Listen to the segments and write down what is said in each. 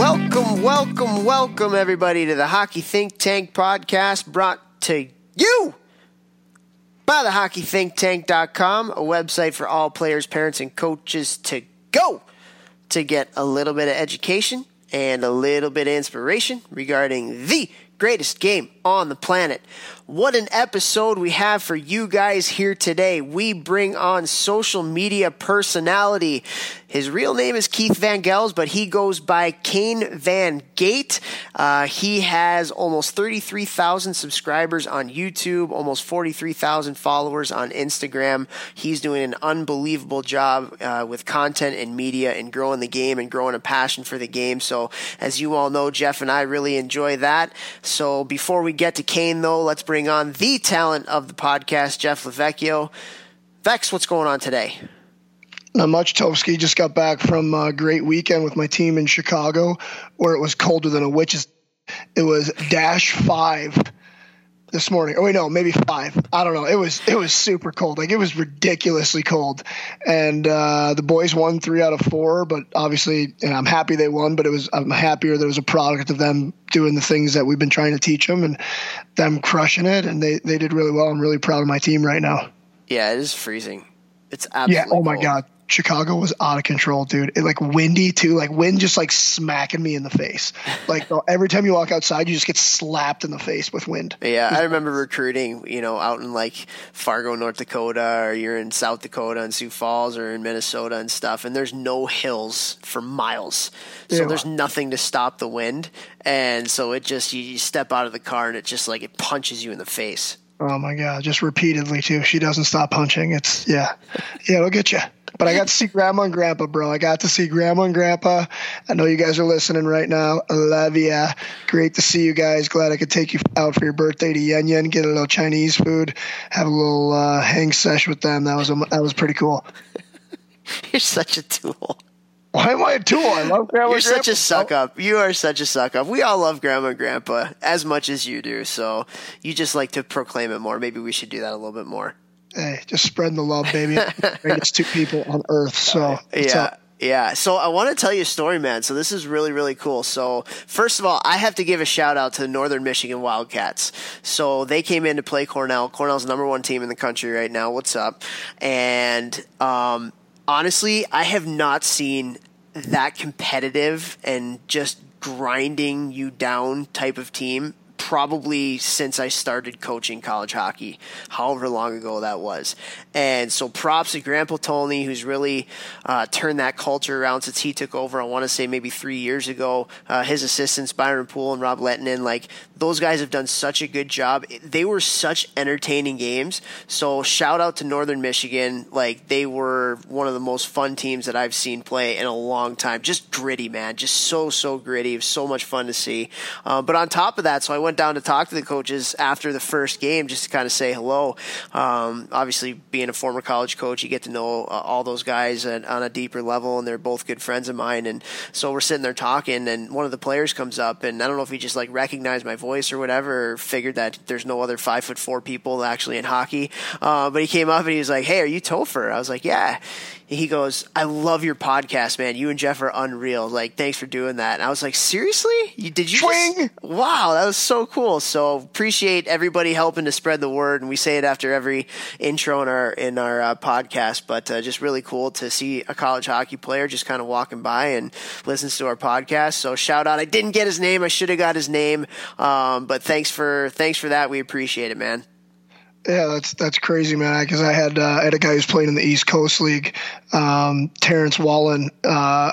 Welcome, everybody, to the Hockey Think Tank podcast, brought to you by the hockeythinktank.com, a website for all players, parents, and coaches to go to get a little bit of education and a little bit of inspiration regarding the greatest game on the planet. What an episode we have for you guys here today. We bring on social media personality. His real name is Keith Van Gels, but he goes by Kane Van Gate. He has almost 33,000 subscribers on YouTube, almost 43,000 followers on Instagram. He's doing an unbelievable job with content and media and growing the game and growing a passion for the game. So as you all know, Jeff and I really enjoy that. So before we get to Kane, though, let's bring on the talent of the podcast, Jeff LaVecchio. Vex, what's going on today? Not much, Tovsky. Just got back from a great weekend with my team in Chicago, where it was colder than a witch's. It was -5 this morning. Oh, wait, no, maybe 5. I don't know. It was super cold. Like, it was ridiculously cold. And the boys won 3 out of 4, but obviously, and I'm happy they won, but I'm happier that it was a product of them doing the things that we've been trying to teach them and them crushing it. And they did really well. I'm really proud of my team right now. Yeah, it is freezing. It's absolutely cold. My God. Chicago was out of control, dude. It, like, windy too, like wind just like smacking me in the face. Like, every time you walk outside, you just get slapped in the face with wind. Yeah, I remember recruiting, out in like Fargo, North Dakota, or you're in South Dakota and Sioux Falls or in Minnesota and stuff, and there's no hills for miles. So there's nothing to stop the wind. And so it just, you step out of the car and it just like, it punches you in the face. Oh my God, just repeatedly too. She doesn't stop punching. It's, yeah, it'll get you. But I got to see Grandma and Grandpa, bro. I know you guys are listening right now. I love ya. Great to see you guys. Glad I could take you out for your birthday to Yen Yen, get a little Chinese food, have a little hang sesh with them. That was pretty cool. You're such a tool. Why am I a tool? I love Grandma and Grandpa. You're such a suck-up. You are such a suck-up. We all love Grandma and Grandpa as much as you do, so you just like to proclaim it more. Maybe we should do that a little bit more. Hey, just spreading the love, baby. Greatest two people on earth. So yeah. So I want to tell you a story, man. So this is really, really cool. So first of all, I have to give a shout out to the Northern Michigan Wildcats. So they came in to play Cornell. Cornell's the #1 team in the country right now. What's up? And honestly, I have not seen that competitive and just grinding you down type of team probably since I started coaching college hockey, however long ago that was. And so props to Grandpa Tony, who's really turned that culture around since he took over, I want to say maybe 3 years ago. His assistants, Byron Poole and Rob Lettinen, like, those guys have done such a good job. They were such entertaining games. So shout out to Northern Michigan. Like, they were one of the most fun teams that I've seen play in a long time. Just gritty, man. Just so gritty. It was so much fun to see. But on top of that, so I went down to talk to the coaches after the first game just to kind of say hello. Obviously, being a former college coach, you get to know all those guys on a deeper level, and they're both good friends of mine. And so we're sitting there talking, and one of the players comes up, and I don't know if he just like recognized my voice or whatever, or figured that there's no other 5'4" people actually in hockey, but he came up and he was like, "Hey, are you Topher?" I was like, "Yeah." He goes, "I love your podcast, man. You and Jeff are unreal. Like, thanks for doing that." And I was like, "Seriously? Did you? Wow, that was so cool." So appreciate everybody helping to spread the word, and we say it after every intro in our podcast. But just really cool to see a college hockey player just kind of walking by and listens to our podcast. So shout out! I didn't get his name. I should have got his name. But thanks for that. We appreciate it, man. Yeah, that's crazy, man. Because I had a guy who's playing in the East Coast League, Terrence Wallen,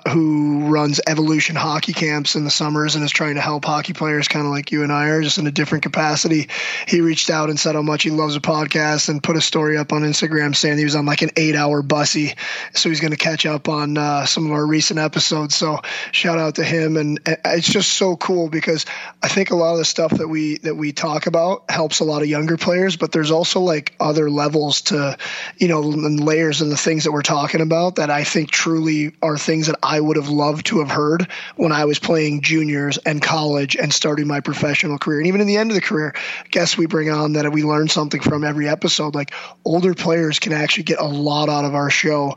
who runs Evolution Hockey Camps in the summers and is trying to help hockey players, kind of like you and I are, just in a different capacity. He reached out and said how much he loves the podcast and put a story up on Instagram saying he was on like an 8-hour bussy, so he's going to catch up on some of our recent episodes. So shout out to him, and it's just so cool because I think a lot of the stuff that we talk about helps a lot of younger players, but there's also like other levels to, and layers in the things that we're talking about that I think truly are things that I would have loved to have heard when I was playing juniors and college and starting my professional career. And even in the end of the career, I guess we bring on that we learn something from every episode. Like, older players can actually get a lot out of our show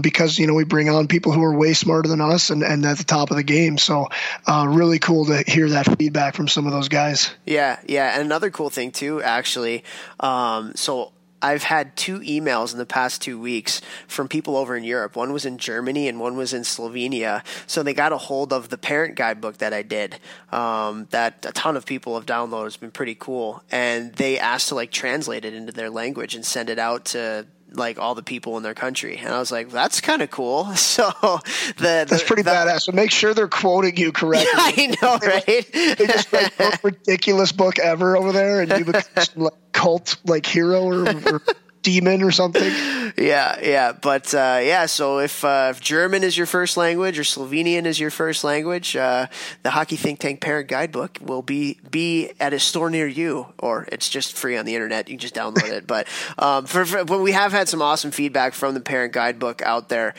because, you know, we bring on people who are way smarter than us and at the top of the game. So really cool to hear that feedback from some of those guys. Yeah. And another cool thing too, actually, so I've had two emails in the past 2 weeks from people over in Europe. One was in Germany and one was in Slovenia. So they got a hold of the parent guidebook that I did, that a ton of people have downloaded. It's been pretty cool. And they asked to like translate it into their language and send it out to like all the people in their country. And I was like, that's kind of cool. So that's pretty badass. So make sure they're quoting you correctly. I know, right? They just write the most ridiculous book ever over there and you become some like cult like hero or demon or something. Yeah. But so if German is your first language or Slovenian is your first language, the Hockey Think Tank Parent Guidebook will be at a store near you, or it's just free on the internet. You can just download it. But but we have had some awesome feedback from the Parent Guidebook out there.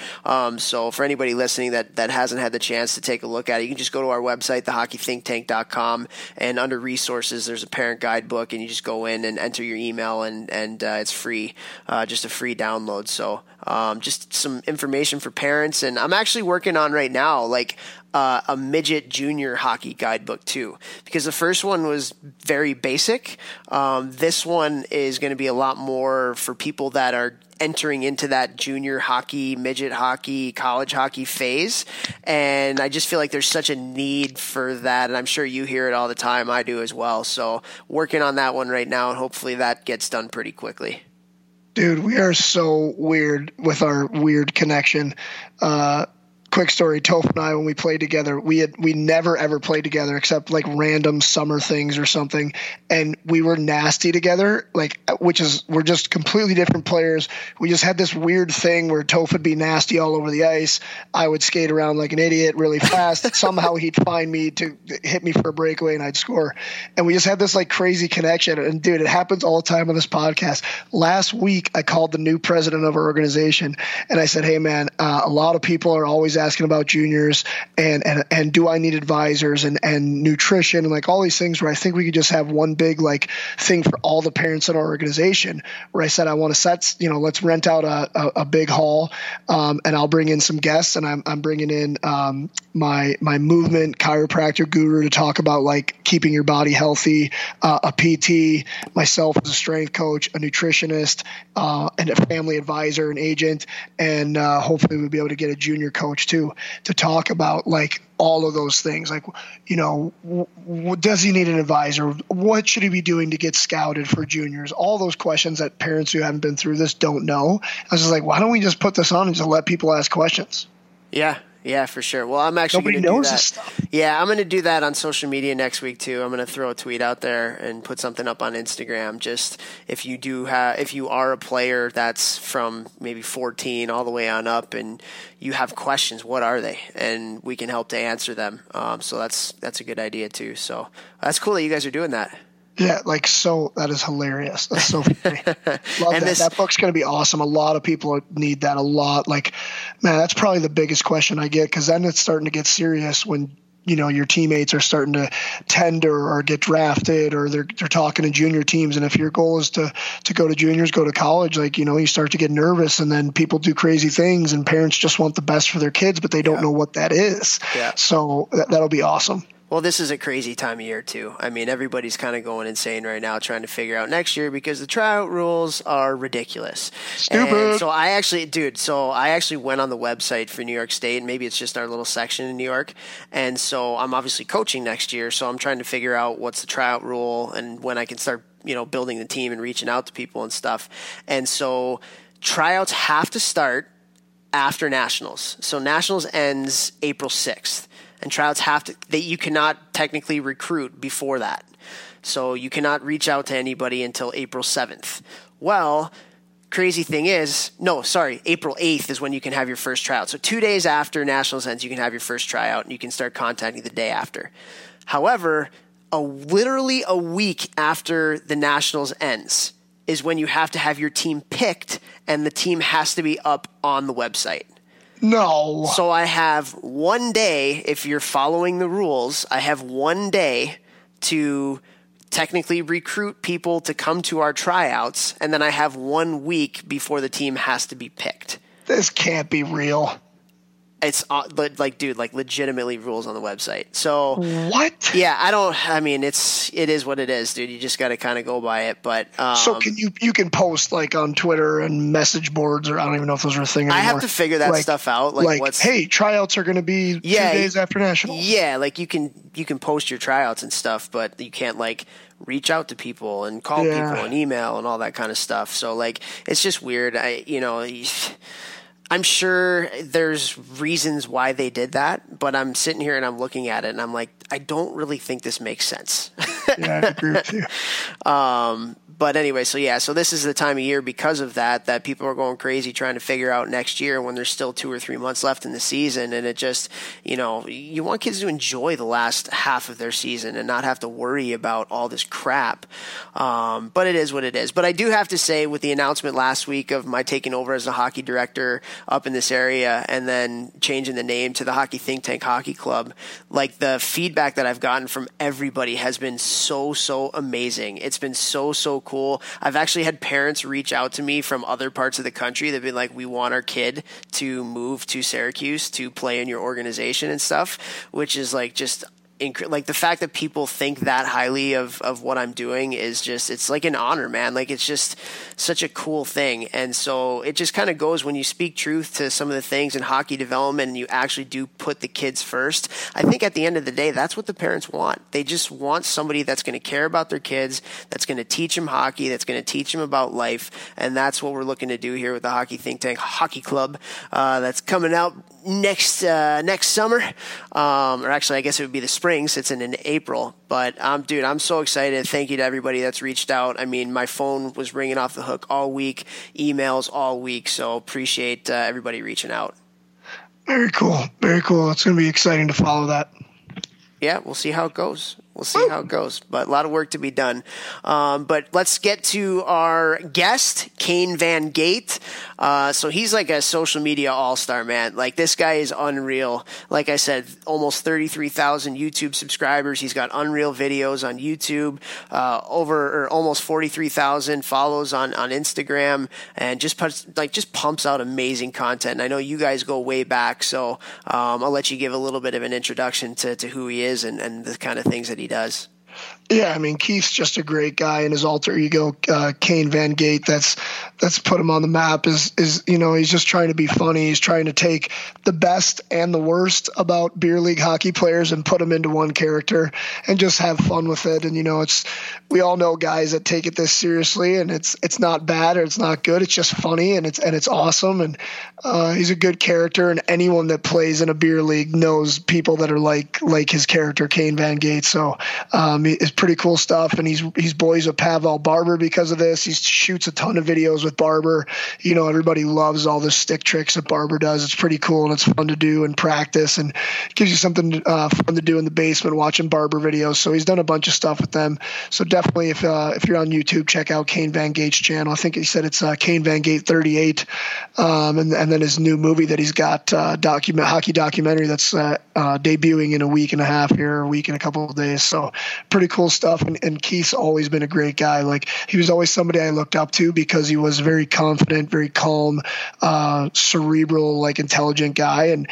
So for anybody listening that hasn't had the chance to take a look at it, you can just go to our website, thehockeythinktank.com, and under resources, there's a Parent Guidebook, and you just go in and enter your email, and it's free. Just a free download. So just some information for parents. And I'm actually working on right now a midget junior hockey guidebook too, because the first one was very basic. This one is going to be a lot more for people that are entering into that junior hockey, midget hockey, college hockey phase. And I just feel like there's such a need for that. And I'm sure you hear it all the time. I do as well. So working on that one right now, and hopefully that gets done pretty quickly. Dude, we are so weird with our weird connection. Quick story, Toph and I, when we played together, we never ever played together except like random summer things or something. And we were nasty together, we're just completely different players. We just had this weird thing where Toph would be nasty all over the ice. I would skate around like an idiot really fast. Somehow he'd find me to hit me for a breakaway and I'd score. And we just had this like crazy connection. And dude, it happens all the time on this podcast. Last week, I called the new president of our organization and I said, hey man, a lot of people are always asking about juniors and do I need advisors and nutrition and like all these things, where I think we could just have one big like thing for all the parents in our organization, where I said, I want to set, you know, let's rent out a big hall, and I'll bring in some guests, and I'm bringing in my movement chiropractor guru to talk about like keeping your body healthy, a PT, myself as a strength coach, a nutritionist, and a family advisor and agent, and hopefully we'll be able to get a junior coach to talk about like all of those things. Like, you know, does he need an advisor? What should he be doing to get scouted for juniors? All those questions that parents who haven't been through this don't know. I was just like, why don't we just put this on and just let people ask questions? Yeah, for sure. Well, I'm actually going to do that. Yeah, I'm going to do that on social media next week too. I'm going to throw a tweet out there and put something up on Instagram. Just if you are a player that's from maybe 14 all the way on up, and you have questions, what are they? And we can help to answer them. So that's a good idea too. So that's cool that you guys are doing that. Yeah, that is hilarious. That's so funny. Love that. That book's going to be awesome. A lot of people need that a lot. Like, man, that's probably the biggest question I get, because then it's starting to get serious when, you know, your teammates are starting to tender or get drafted, or they're talking to junior teams. And if your goal is to go to juniors, go to college, like, you know, you start to get nervous, and then people do crazy things, and parents just want the best for their kids, but they don't know what that is. Yeah. So that'll be awesome. Well, this is a crazy time of year too. I mean, everybody's kind of going insane right now trying to figure out next year, because the tryout rules are ridiculous. Stupid. And so I actually went on the website for New York State, and maybe it's just our little section in New York. And so I'm obviously coaching next year, so I'm trying to figure out what's the tryout rule and when I can start, you know, building the team and reaching out to people and stuff. And so tryouts have to start after Nationals. So Nationals ends April 6th. And tryouts you cannot technically recruit before that. So you cannot reach out to anybody until April 7th. Well, crazy thing is, April 8th is when you can have your first tryout. So 2 days after Nationals ends, you can have your first tryout, and you can start contacting the day after. However, literally a week after the Nationals ends, is when you have to have your team picked and the team has to be up on the website. No. So I have one day, if you're following the rules, I have one day to technically recruit people to come to our tryouts, and then I have 1 week before the team has to be picked. This can't be real. It's like, dude, like legitimately rules on the website. So what? Yeah, I don't. I mean, it is what it is, dude. You just got to kind of go by it. But so can you can post like on Twitter and message boards, or I don't even know if those are a thing anymore. I have to figure that stuff out. Like what's, hey, tryouts are going to be 2 days after nationals. Yeah, like you can post your tryouts and stuff, but you can't like reach out to people and call people and email and all that kind of stuff. So like it's just weird. I'm sure there's reasons why they did that, but I'm sitting here and I'm looking at it and I'm like, I don't really think this makes sense. Yeah, I agree with you. But anyway, so this is the time of year because of that people are going crazy trying to figure out next year when there's still 2 or 3 months left in the season. And it just, you want kids to enjoy the last half of their season and not have to worry about all this crap. But it is what it is. But I do have to say, with the announcement last week of my taking over as a hockey director up in this area and then changing the name to the Hockey Think Tank Hockey Club, like the feedback that I've gotten from everybody has been so amazing. It's been so cool. I've actually had parents reach out to me from other parts of the country. They've been like, we want our kid to move to Syracuse to play in your organization and stuff, which is like just like the fact that people think that highly of what I'm doing is just, it's like an honor, man. Like it's just such a cool thing. And so it just kind of goes, when you speak truth to some of the things in hockey development and you actually do put the kids first, I think at the end of the day, that's what the parents want. They just want somebody that's going to care about their kids, that's going to teach them hockey, that's going to teach them about life. And that's what we're looking to do here with the Hockey Think Tank Hockey Club that's coming out next summer, or actually I guess it would be the spring. It's in April, but dude, I'm so excited. Thank you to everybody that's reached out. I mean, my phone was ringing off the hook all week, emails all week. So appreciate everybody reaching out. Very cool. Very cool. It's going to be exciting to follow that. Yeah, we'll see how it goes. We'll see how it goes, but a lot of work to be done. But let's get to our guest, Kane Van Gate. So he's like a social media all-star, man. Like this guy is unreal. Like I said, almost 33,000 YouTube subscribers. He's got unreal videos on YouTube, almost 43,000 follows on Instagram, and just pumps out amazing content. And I know you guys go way back, so I'll let you give a little bit of an introduction to who he is and the kind of things that he does. Yeah, I mean, Keith's just a great guy, and his alter ego, Kane Van Gate, that's put him on the map. Is he's just trying to be funny. He's trying to take the best and the worst about beer league hockey players and put them into one character and just have fun with it. And we all know guys that take it this seriously, and it's not bad or it's not good. It's just funny and it's awesome. And he's a good character, and anyone that plays in a beer league knows people that are like his character, Kane Van Gate. So it's pretty cool stuff, and he's boys with Pavel Barber because of this. He shoots a ton of videos with Barber. Everybody loves all the stick tricks that Barber does. It's pretty cool, and it's fun to do and practice, and it gives you something fun to do in the basement watching Barber videos. So he's done a bunch of stuff with them. So definitely, if you're on YouTube, check out Kane Van Gate's channel. I think he said it's Kane Van Gate 38, and then his new movie that he's got, hockey documentary that's debuting in a week and a couple of days. So pretty cool stuff. And Keith's always been a great guy. Like he was always somebody I looked up to because he was very confident, very calm, cerebral, like intelligent guy. And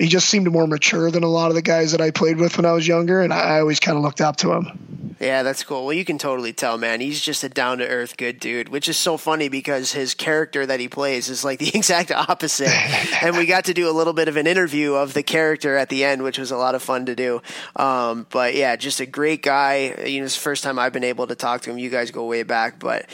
he just seemed more mature than a lot of the guys that I played with when I was younger. And I always kind of looked up to him. Yeah, that's cool. Well, you can totally tell, man. He's just a down to earth, good dude, which is so funny because his character that he plays is like the exact opposite. And we got to do a little bit of an interview of the character at the end, which was a lot of fun to do. But yeah, just a great guy. It's the first time I've been able to talk to him. You guys go way back, but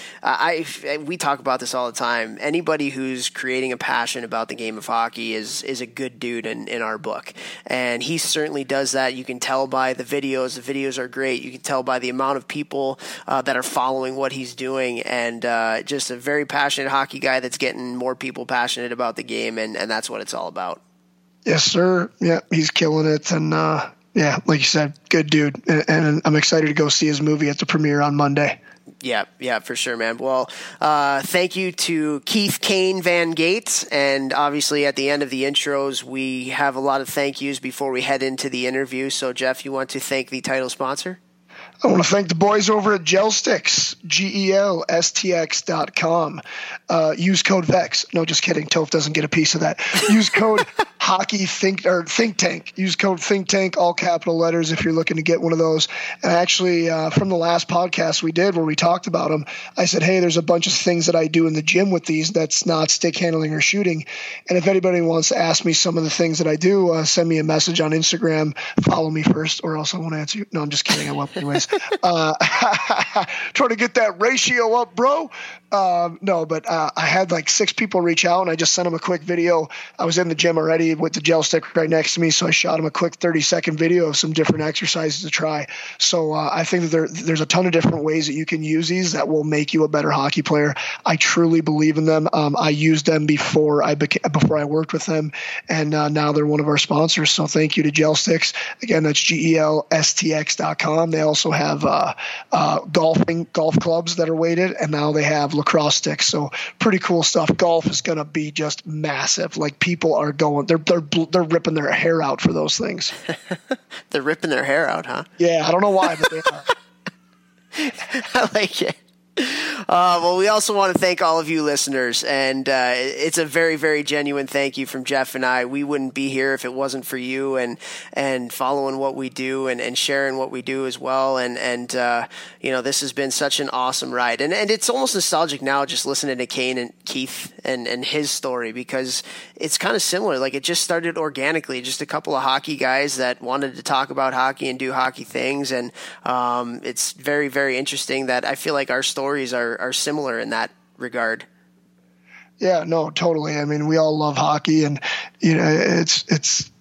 we talk about this all the time. Anybody who's creating a passion about the game of hockey is a good dude in our book, and he certainly does that. You can tell by the videos. The videos are great. You can tell by the amount of people that are following what he's doing, and just a very passionate hockey guy that's getting more people passionate about the game, and that's what it's all about. Yes, sir. Yeah, he's killing it, and yeah, like you said, good dude. And I'm excited to go see his movie at the premiere on Monday. Yeah, for sure, man. Well, thank you to Keith Kane Van Gate. And obviously at the end of the intros, we have a lot of thank yous before we head into the interview. So, Jeff, you want to thank the title sponsor? I want to thank the boys over at GelStix, GelStx.com. Use code VEX. No, just kidding. Toph doesn't get a piece of that. Use code Think Tank. Use code Think Tank, all capital letters, if you're looking to get one of those. And actually, from the last podcast we did where we talked about them, I said, hey, there's a bunch of things that I do in the gym with these that's not stick handling or shooting. And if anybody wants to ask me some of the things that I do, send me a message on Instagram. Follow me first, or else I won't answer you. No, I'm just kidding. I won't. Anyways. Trying to get that ratio up, bro. No, but I had like 6 people reach out, and I just sent them a quick video. I was in the gym already with the gel stick right next to me, so I shot them a quick 30-second video of some different exercises to try. So I think that there's a ton of different ways that you can use these that will make you a better hockey player. I truly believe in them. I used them before I worked with them, and now they're one of our sponsors. So thank you to Gel Sticks. Again, that's GelStx.com. They also have golf clubs that are weighted, and now they have lacrosse sticks. So pretty cool stuff. Golf is going to be just massive. Like, people are going, they're ripping their hair out for those things. They're ripping their hair out, huh? Yeah, I don't know why, but they are. I like it. Well, we also want to thank all of you listeners, and it's a very, very genuine thank you from Jeff and I. We wouldn't be here if it wasn't for you and following what we do and sharing what we do as well. And you know, this has been such an awesome ride, and it's almost nostalgic now just listening to Kane and Keith and his story, because it's kind of similar. Like, it just started organically, just a couple of hockey guys that wanted to talk about hockey and do hockey things, and it's very, very interesting that I feel like our stories are similar in that regard. Yeah, no, totally. I mean, we all love hockey, and you know, it's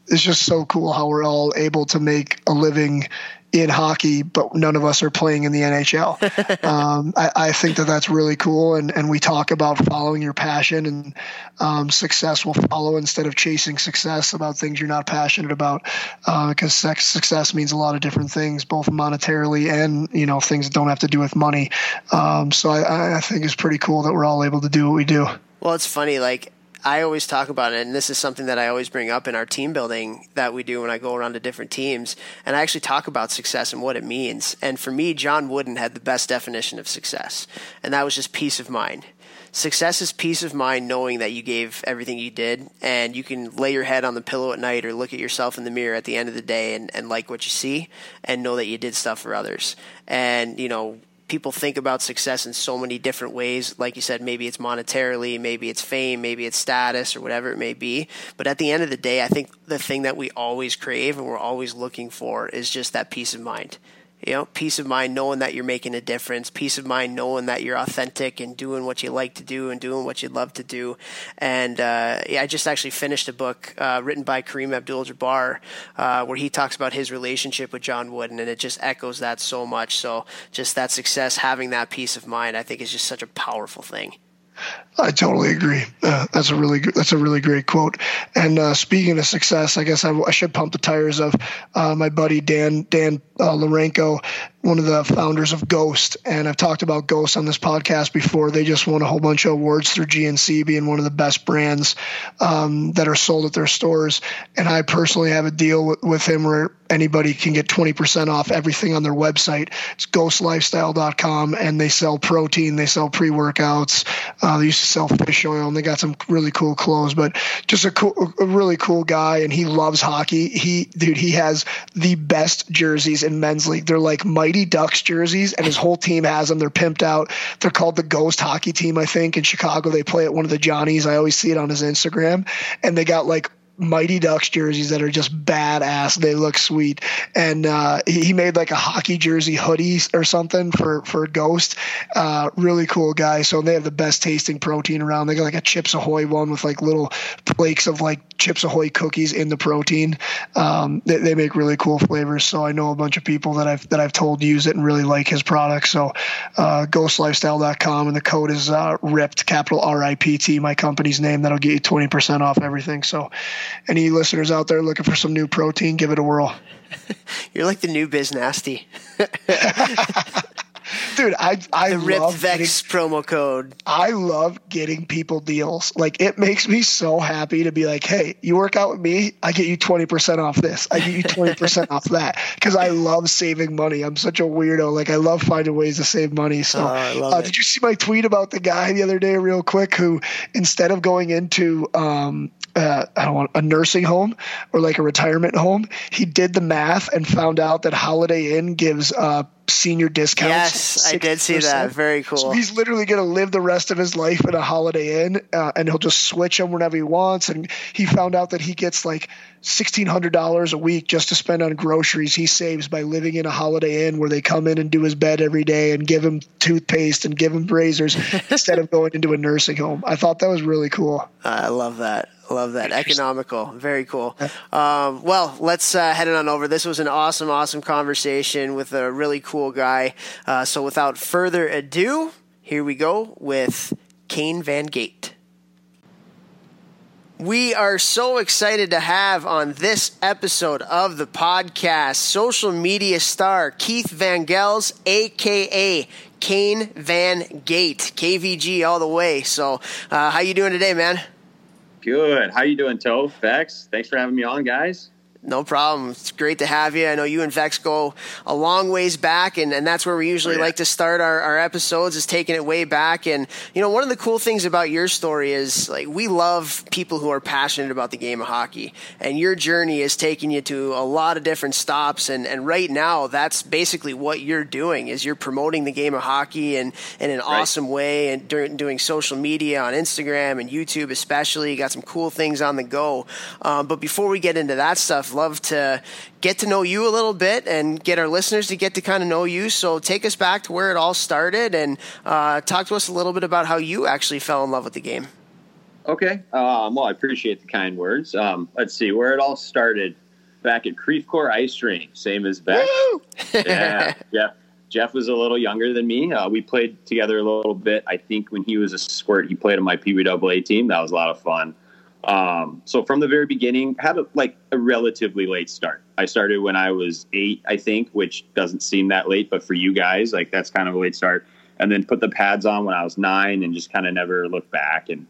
just so cool how we're all able to make a living in hockey, but none of us are playing in the NHL. I think that's really cool. And we talk about following your passion, and success will follow instead of chasing success about things you're not passionate about, because success means a lot of different things, both monetarily and, you know, things that don't have to do with money. So I think it's pretty cool that we're all able to do what we do. Well, it's funny, like, I always talk about it, and this is something that I always bring up in our team building that we do when I go around to different teams, and I actually talk about success and what it means. And for me, John Wooden had the best definition of success, and that was just peace of mind. Success is peace of mind, knowing that you gave everything you did, and you can lay your head on the pillow at night or look at yourself in the mirror at the end of the day and like what you see, and know that you did stuff for others. And, you know, people think about success in so many different ways. Like you said, maybe it's monetarily, maybe it's fame, maybe it's status, or whatever it may be. But at the end of the day, I think the thing that we always crave and we're always looking for is just that peace of mind. You know, peace of mind knowing that you're making a difference, peace of mind knowing that you're authentic and doing what you like to do and doing what you love to do. And yeah, I just actually finished a book written by Kareem Abdul-Jabbar where he talks about his relationship with John Wooden, and it just echoes that so much. So just that success, having that peace of mind, I think is just such a powerful thing. I totally agree. That's a really great quote. And speaking of success, I guess I should pump the tires of my buddy Dan Larenko, one of the founders of Ghost. And I've talked about Ghost on this podcast before. They just won a whole bunch of awards through GNC, being one of the best brands that are sold at their stores. And I personally have a deal with him where anybody can get 20% off everything on their website. It's ghostlifestyle.com, and they sell protein, they sell pre-workouts, they used to sell fish oil, and they got some really cool clothes. But just a really cool guy, and he loves hockey. He has the best jerseys in men's league. They're like Mighty Ducks jerseys, and his whole team has them. They're pimped out. They're called the Ghost Hockey Team, I think. In Chicago, they play at one of the Johnnies. I always see it on his Instagram. And they got like Mighty Ducks jerseys that are just badass. They look sweet. And he made like a hockey jersey hoodie or something for Ghost. Really cool guy. So they have the best tasting protein around. They got like a Chips Ahoy one with like little flakes of like Chips Ahoy cookies in the protein. They make really cool flavors. So I know a bunch of people that I've told use it and really like his product. So ghostlifestyle.com, and the code is RIPT, capital RIPT, my company's name. That'll get you 20% off everything. So any listeners out there looking for some new protein, give it a whirl. You're like the new Biz Nasty. Dude, I the Rip love Vex getting, promo code. I love getting people deals. Like, it makes me so happy to be like, hey, you work out with me, I get you 20% off this, I get you 20% off that, because I love saving money. I'm such a weirdo. Like, I love finding ways to save money. So did you see my tweet about the guy the other day real quick who, instead of going into a nursing home or like a retirement home, he did the math and found out that Holiday Inn gives senior discounts. Yes, 60%. I did see that. Very cool. So he's literally going to live the rest of his life at a Holiday Inn, and he'll just switch them whenever he wants. And he found out that he gets like $1,600 a week just to spend on groceries he saves by living in a Holiday Inn where they come in and do his bed every day and give him toothpaste and give him razors instead of going into a nursing home. I thought that was really cool. I love that. Love that. Economical. Very cool. Well, let's head it on over. This was an awesome, awesome conversation with a really cool guy. So without further ado, here we go with Kane Van Gate. We are so excited to have on this episode of the podcast social media star Keith Van Gels, a.k.a. Kane Van Gate, KVG all the way. So how you doing today, man? Good. How you doing, Toe? Vex, thanks for having me on, guys. No problem. It's great to have you. I know you and Vex go a long ways back, and that's where we usually like to start our episodes, is taking it way back. And, you know, one of the cool things about your story is, like, we love people who are passionate about the game of hockey. And your journey has taken you to a lot of different stops. And right now, that's basically what you're doing, is you're promoting the game of hockey in an awesome way, and doing social media on Instagram and YouTube especially. You got some cool things on the go. But before we get into that stuff, love to get to know you a little bit and get our listeners to get to kind of know you. So take us back to where it all started, and talk to us a little bit about how you actually fell in love with the game. Okay. Well, I appreciate the kind words. Let's see, where it all started back at Creefcore Ice Rink, same as Beck. Yeah. Jeff was a little younger than me. We played together a little bit. I think when he was a squirt, he played on my PBAA team. That was a lot of fun. So from the very beginning, had a relatively late start. I started when I was 8, I think, which doesn't seem that late, but for you guys, like, that's kind of a late start. And then put the pads on when I was 9 and just kind of never looked back. And,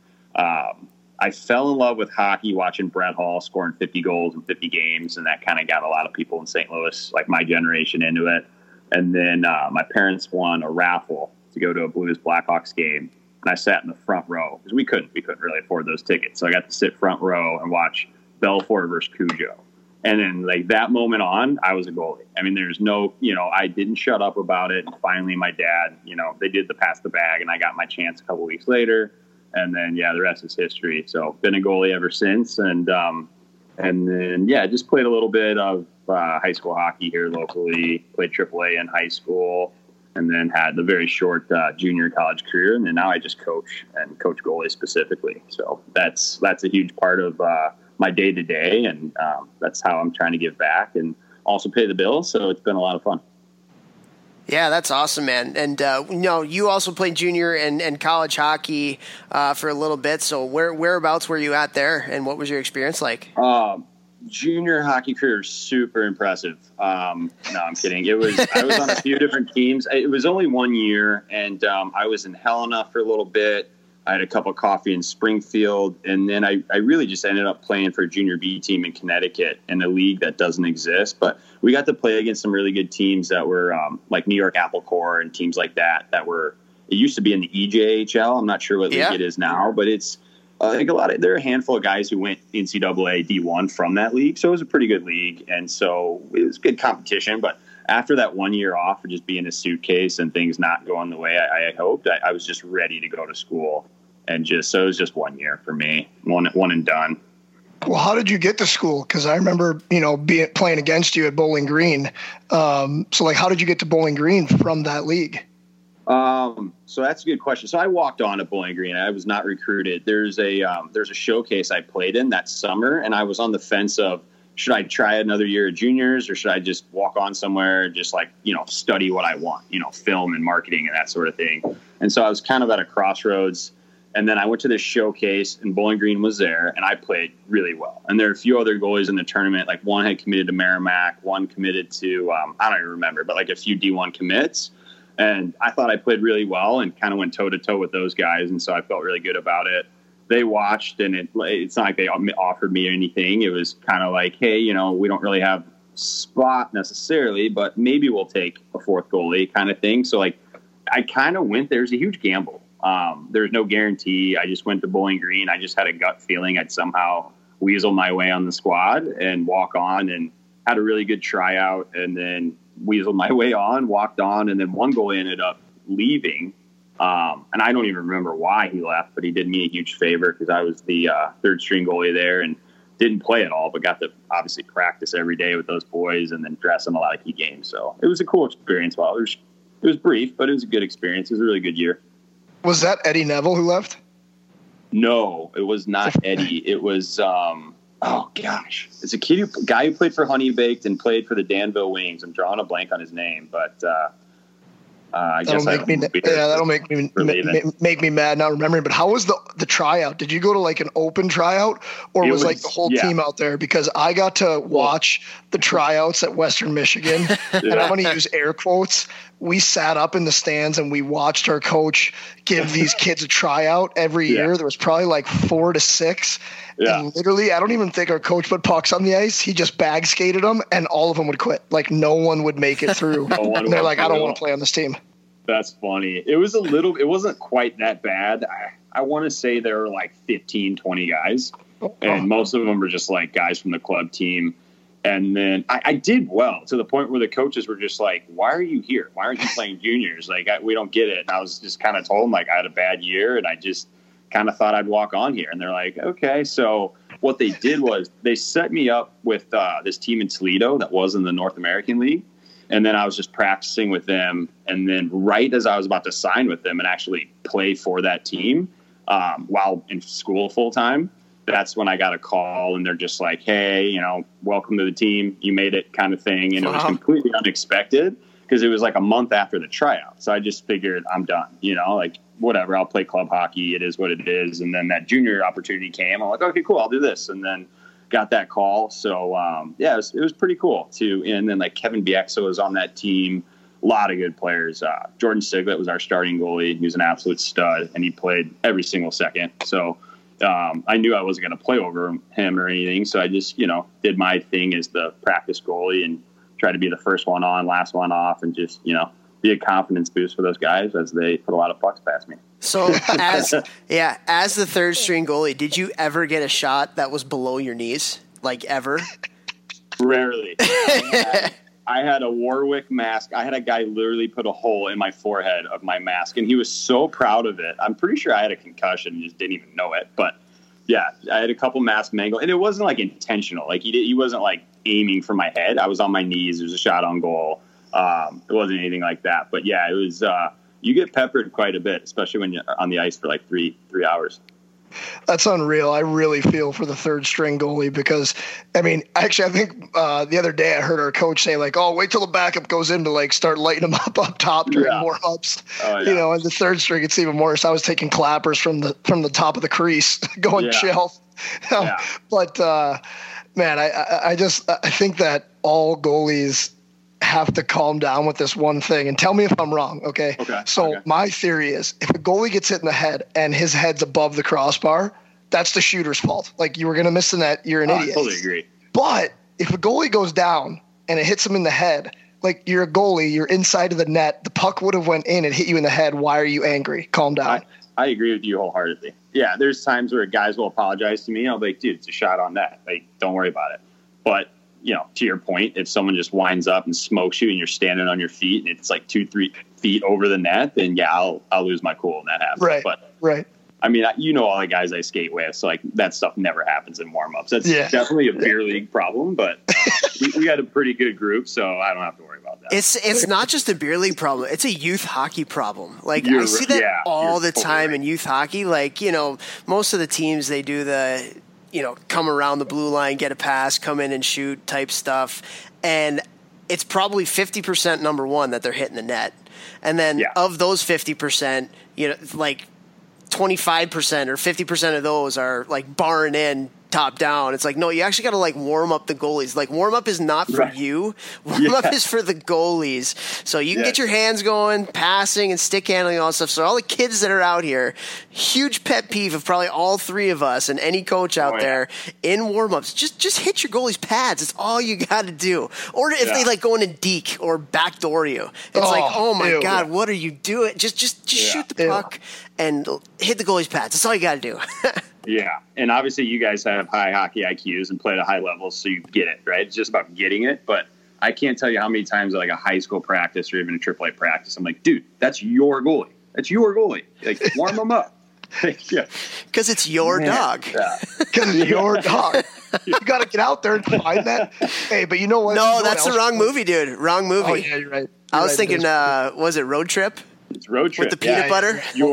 I fell in love with hockey watching Brett Hall scoring 50 goals in 50 games. And that kind of got a lot of people in St. Louis, like my generation, into it. And then, my parents won a raffle to go to a Blues Blackhawks game. And I sat in the front row because we couldn't really afford those tickets. So I got to sit front row and watch Belford versus Cujo. And then, like, that moment on, I was a goalie. I mean, there's no, you know, I didn't shut up about it. And finally, my dad, you know, they did the pass the bag, and I got my chance a couple weeks later. And then, the rest is history. So been a goalie ever since. And then, just played a little bit of high school hockey here locally, played AAA in high school. And then had the very short junior college career, and then now I just coach, and coach goalies specifically. So that's a huge part of my day to day, and that's how I'm trying to give back and also pay the bills. So it's been a lot of fun. Yeah, that's awesome, man. And you also played junior and college hockey for a little bit. So whereabouts were you at there, and what was your experience like? Junior hockey career, super impressive. No, I'm kidding. I was on a few different teams. It was only 1 year, and I was in Helena for a little bit. I had a cup of coffee in Springfield, and then I really just ended up playing for a junior B team in Connecticut in a league that doesn't exist. But we got to play against some really good teams that were like New York Apple Corps and teams like that were – it used to be in the EJHL. I'm not sure what league it is now, but it's – there are a handful of guys who went NCAA D1 from that league, so it was a pretty good league, and so it was good competition. But after that 1 year off, just being a suitcase and things not going the way I hoped, I was just ready to go to school, and so it was just 1 year for me, one and done. Well, how did you get to school? Because I remember, playing against you at Bowling Green. So, how did you get to Bowling Green from that league? So that's a good question. So I walked on at Bowling Green. I was not recruited. There's a showcase I played in that summer, and I was on the fence of, should I try another year of juniors, or should I just walk on somewhere and just study what I want, film and marketing and that sort of thing. And so I was kind of at a crossroads, and then I went to this showcase, and Bowling Green was there, and I played really well. And there are a few other goalies in the tournament. Like, one had committed to Merrimack, one committed to, I don't even remember, but a few D1 commits. And I thought I played really well and kind of went toe-to-toe with those guys, and so I felt really good about it. They watched, and it's not like they offered me anything. It was kind of like, hey, you know, we don't really have spot necessarily, but maybe we'll take a fourth goalie kind of thing. So, like, I kind of went, there's a huge gamble. There's no guarantee. I just went to Bowling Green. I just had a gut feeling I'd somehow weasel my way on the squad and walk on, and had a really good tryout, and then weaseled my way on, walked on, and then one goalie ended up leaving. And I don't even remember why he left, but he did me a huge favor because I was the third string goalie there and didn't play at all, but got to obviously practice every day with those boys and then dress in a lot of key games. So it was a cool experience. Well, it was brief, but it was a good experience. It was a really good year. Was that Eddie Neville who left? No, it was not Eddie. It was, oh gosh, it's a kid guy who played for Honey Baked and played for the Danville Wings. I'm drawing a blank on his name, but, that'll make me mad not remembering. But how was the tryout? Did you go to like an open tryout, or was like the whole team out there? Because I got to watch the tryouts at Western Michigan, and I'm going to use air quotes. We sat up in the stands and we watched our coach give these kids a tryout every year. There was probably like 4 to 6. Yeah. And literally, I don't even think our coach put pucks on the ice. He just bag skated them, and all of them would quit. Like, no one would make it through. And they're like, I don't want to play on this team. That's funny. It was it wasn't quite that bad. I want to say there were like 15, 20 guys. And most of them were just like guys from the club team. And then I did well to the point where the coaches were just like, why are you here? Why aren't you playing juniors? Like, we don't get it. And I was just kind of told them, like, I had a bad year, and I just kind of thought I'd walk on here. And they're like, okay. So what they did was they set me up with this team in Toledo that was in the North American League. And then I was just practicing with them. And then right as I was about to sign with them and actually play for that team while in school full time, that's when I got a call, and they're just like, hey, you know, welcome to the team. You made it kind of thing. And it was completely unexpected because it was like a month after the tryout. So I just figured I'm done, you know, like whatever, I'll play club hockey. It is what it is. And then that junior opportunity came. I'm like, okay, cool. I'll do this. And then got that call. So, it was pretty cool too. And then like Kevin Bieksa was on that team. A lot of good players. Jordan Siglett was our starting goalie. He was an absolute stud, and he played every single second. So, I knew I wasn't going to play over him or anything. So I just, you know, did my thing as the practice goalie and tried to be the first one on, last one off, and just, you know, be a confidence boost for those guys as they put a lot of pucks past me. So as the third string goalie, did you ever get a shot that was below your knees? Like ever? Rarely. I had a Warwick mask. I had a guy literally put a hole in my forehead of my mask, and he was so proud of it. I'm pretty sure I had a concussion and just didn't even know it. But, yeah, I had a couple masks mangled. And it wasn't, like, intentional. Like, he wasn't, like, aiming for my head. I was on my knees. It was a shot on goal. It wasn't anything like that. But, yeah, it was you get peppered quite a bit, especially when you're on the ice for, like, three hours. That's unreal. I really feel for the third string goalie because, I mean, actually, I think the other day I heard our coach say, like, oh, wait till the backup goes in to, like, start lighting them up top during warm-ups. Oh, yeah. You know, and the third string, it's even worse. I was taking clappers from the top of the crease going shelf. Yeah. But, man, I think that all goalies have to calm down with this one thing, and tell me if I'm wrong. Okay. So my theory is if a goalie gets hit in the head and his head's above the crossbar, that's the shooter's fault. Like, you were going to miss the net. You're an idiot. I totally agree. But if a goalie goes down and it hits him in the head, like, you're a goalie, you're inside of the net. The puck would have went in and hit you in the head. Why are you angry? Calm down. I agree with you wholeheartedly. Yeah. There's times where guys will apologize to me. I'll be like, dude, it's a shot on net. Like, don't worry about it. But, you know, to your point, if someone just winds up and smokes you and you're standing on your feet and it's like 2-3 feet over the net, then yeah, I'll lose my cool when that happens. Right. But I mean, you know, all the guys I skate with, so like that stuff never happens in warm-ups. That's definitely a beer league problem, but we had a pretty good group, so I don't have to worry about that. It's not just a beer league problem; it's a youth hockey problem. Like, I see that all the time in youth hockey. Like, you know, most of the teams, they do the, you know, come around the blue line, get a pass, come in and shoot type stuff. And it's probably 50% number one that they're hitting the net. And then of those 50%, you know, like 25% or 50% of those are like barring in top down. It's like, no, you actually got to like warm up the goalies. Like warm up is not for you. Warm up is for the goalies. So you can get your hands going, passing and stick handling and all that stuff. So all the kids that are out here, huge pet peeve of probably all three of us and any coach out there in warm ups, just hit your goalies pads. It's all you got to do. Or if they like go in and deke or backdoor you, it's like, oh my God, what are you doing? Just shoot the puck and hit the goalies pads. That's all you got to do. Yeah, and obviously you guys have high hockey IQs and play at a high level, so you get it, right? It's just about getting it. But I can't tell you how many times at like a high school practice or even a AAA practice, I'm like, dude, that's your goalie. That's your goalie. Like, warm them up. Because it's your dog. Because it's your dog. You got to get out there and find that. Hey, but you know what? No, that's the wrong movie, dude. Wrong movie. Oh, yeah, you're right. I was thinking, was it Road Trip? It's Road Trip. With the peanut butter? You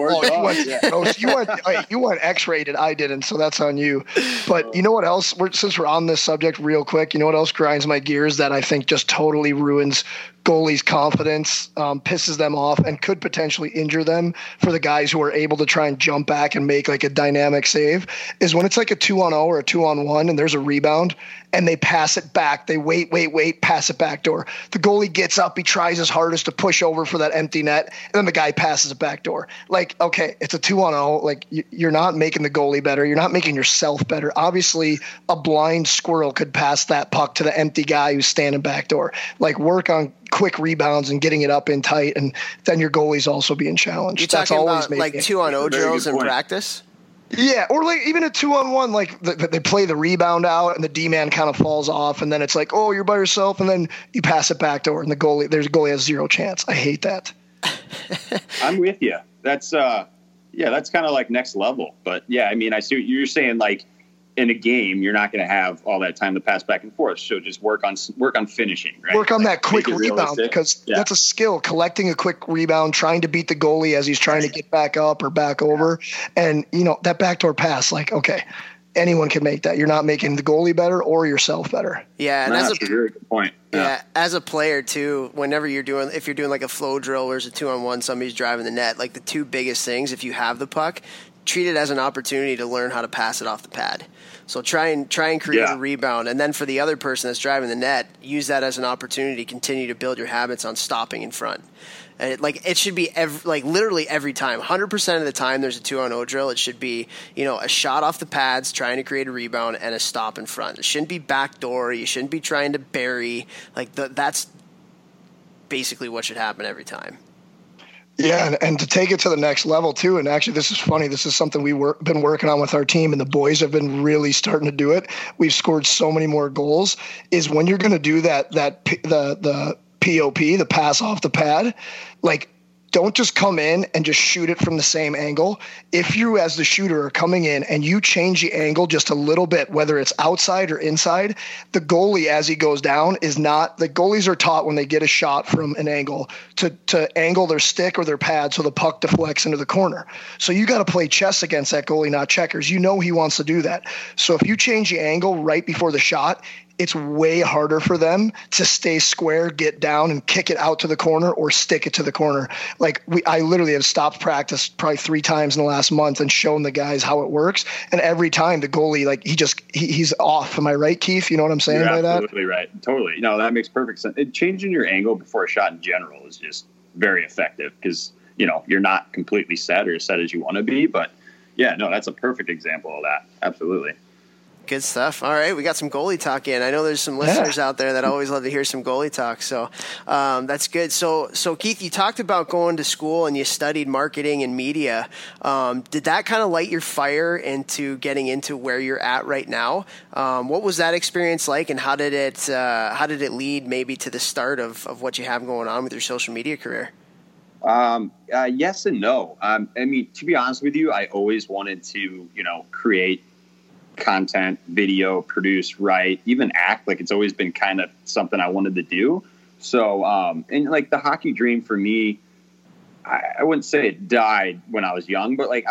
went X-rated. I didn't, so that's on you. But you know what else? Since we're on this subject real quick, you know what else grinds my gears that I think just totally ruins goalies' confidence, pisses them off, and could potentially injure them for the guys who are able to try and jump back and make like a dynamic save, is when it's like a 2-on-0 or a 2-on-1 and there's a rebound and they pass it back. They wait, pass it backdoor. The goalie gets up. He tries his hardest to push over for that empty net, and then the guy passes it backdoor. Like, okay, it's a 2-on-0. Like, you're not making the goalie better. You're not making yourself better. Obviously, a blind squirrel could pass that puck to the empty guy who's standing backdoor. Like, work on quick rebounds and getting it up in tight, and then your goalie's also being challenged. You're That's talking always about like 2-on-0 drills in practice? Yeah, or like even a 2-on-1, like they play the rebound out and the D-man kind of falls off, and then it's like, oh, you're by yourself, and then you pass it backdoor, and the goalie has zero chance. I hate that. I'm with you. That's that's kind of like next level. But yeah, I mean, I see what you're saying. Like in a game, you're not going to have all that time to pass back and forth. So just work on finishing, right? Work on like, that quick rebound, because that's a skill. Collecting a quick rebound, trying to beat the goalie as he's trying to get back up or back over. And you know, that backdoor pass, like, okay, anyone can make that. You're not making the goalie better or yourself better. Yeah. And that's a very good point. Yeah. As a player too, whenever if you're doing like a flow drill, where it's a 2-on-1, somebody's driving the net, like the two biggest things, if you have the puck, treat it as an opportunity to learn how to pass it off the pad. So try and create a rebound. And then for the other person that's driving the net, use that as an opportunity to continue to build your habits on stopping in front. And it should be literally every time, 100% of the time there's a 2-on-0 drill, it should be, you know, a shot off the pads, trying to create a rebound, and a stop in front. It shouldn't be backdoor. You shouldn't be trying to bury. Like that's basically what should happen every time. Yeah, and to take it to the next level, too, and actually this is funny. This is something we've been working on with our team, and the boys have been really starting to do it. We've scored so many more goals, is when you're going to do the POP, the pass off the pad, like, don't just come in and just shoot it from the same angle. If you, as the shooter, are coming in and you change the angle just a little bit, whether it's outside or inside, the goalie, as he goes down, the goalies are taught when they get a shot from an angle to angle their stick or their pad so the puck deflects into the corner. So you got to play chess against that goalie, not checkers. You know he wants to do that. So if you change the angle right before the shot, it's way harder for them to stay square, get down, and kick it out to the corner or stick it to the corner. Like, I literally have stopped practice probably 3 times in the last month and shown the guys how it works. And every time the goalie, like, he's off. Am I right, Keith? You know what I'm saying by that? You're absolutely right. Totally. No, that makes perfect sense. Changing your angle before a shot in general is just very effective because, you know, you're not completely set or as set as you want to be. But, yeah, no, that's a perfect example of that. Absolutely. Good stuff. All right. We got some goalie talk in. I know there's some listeners out there that always love to hear some goalie talk. So that's good. So Keith, you talked about going to school and you studied marketing and media. Did that kind of light your fire into getting into where you're at right now? What was that experience like, and how did it lead maybe to the start of what you have going on with your social media career? Yes and no. I mean, to be honest with you, I always wanted to, you know, create content, video, produce, write, even act. Like, it's always been kind of something I wanted to do. So, and like the hockey dream for me, I wouldn't say it died when I was young, but like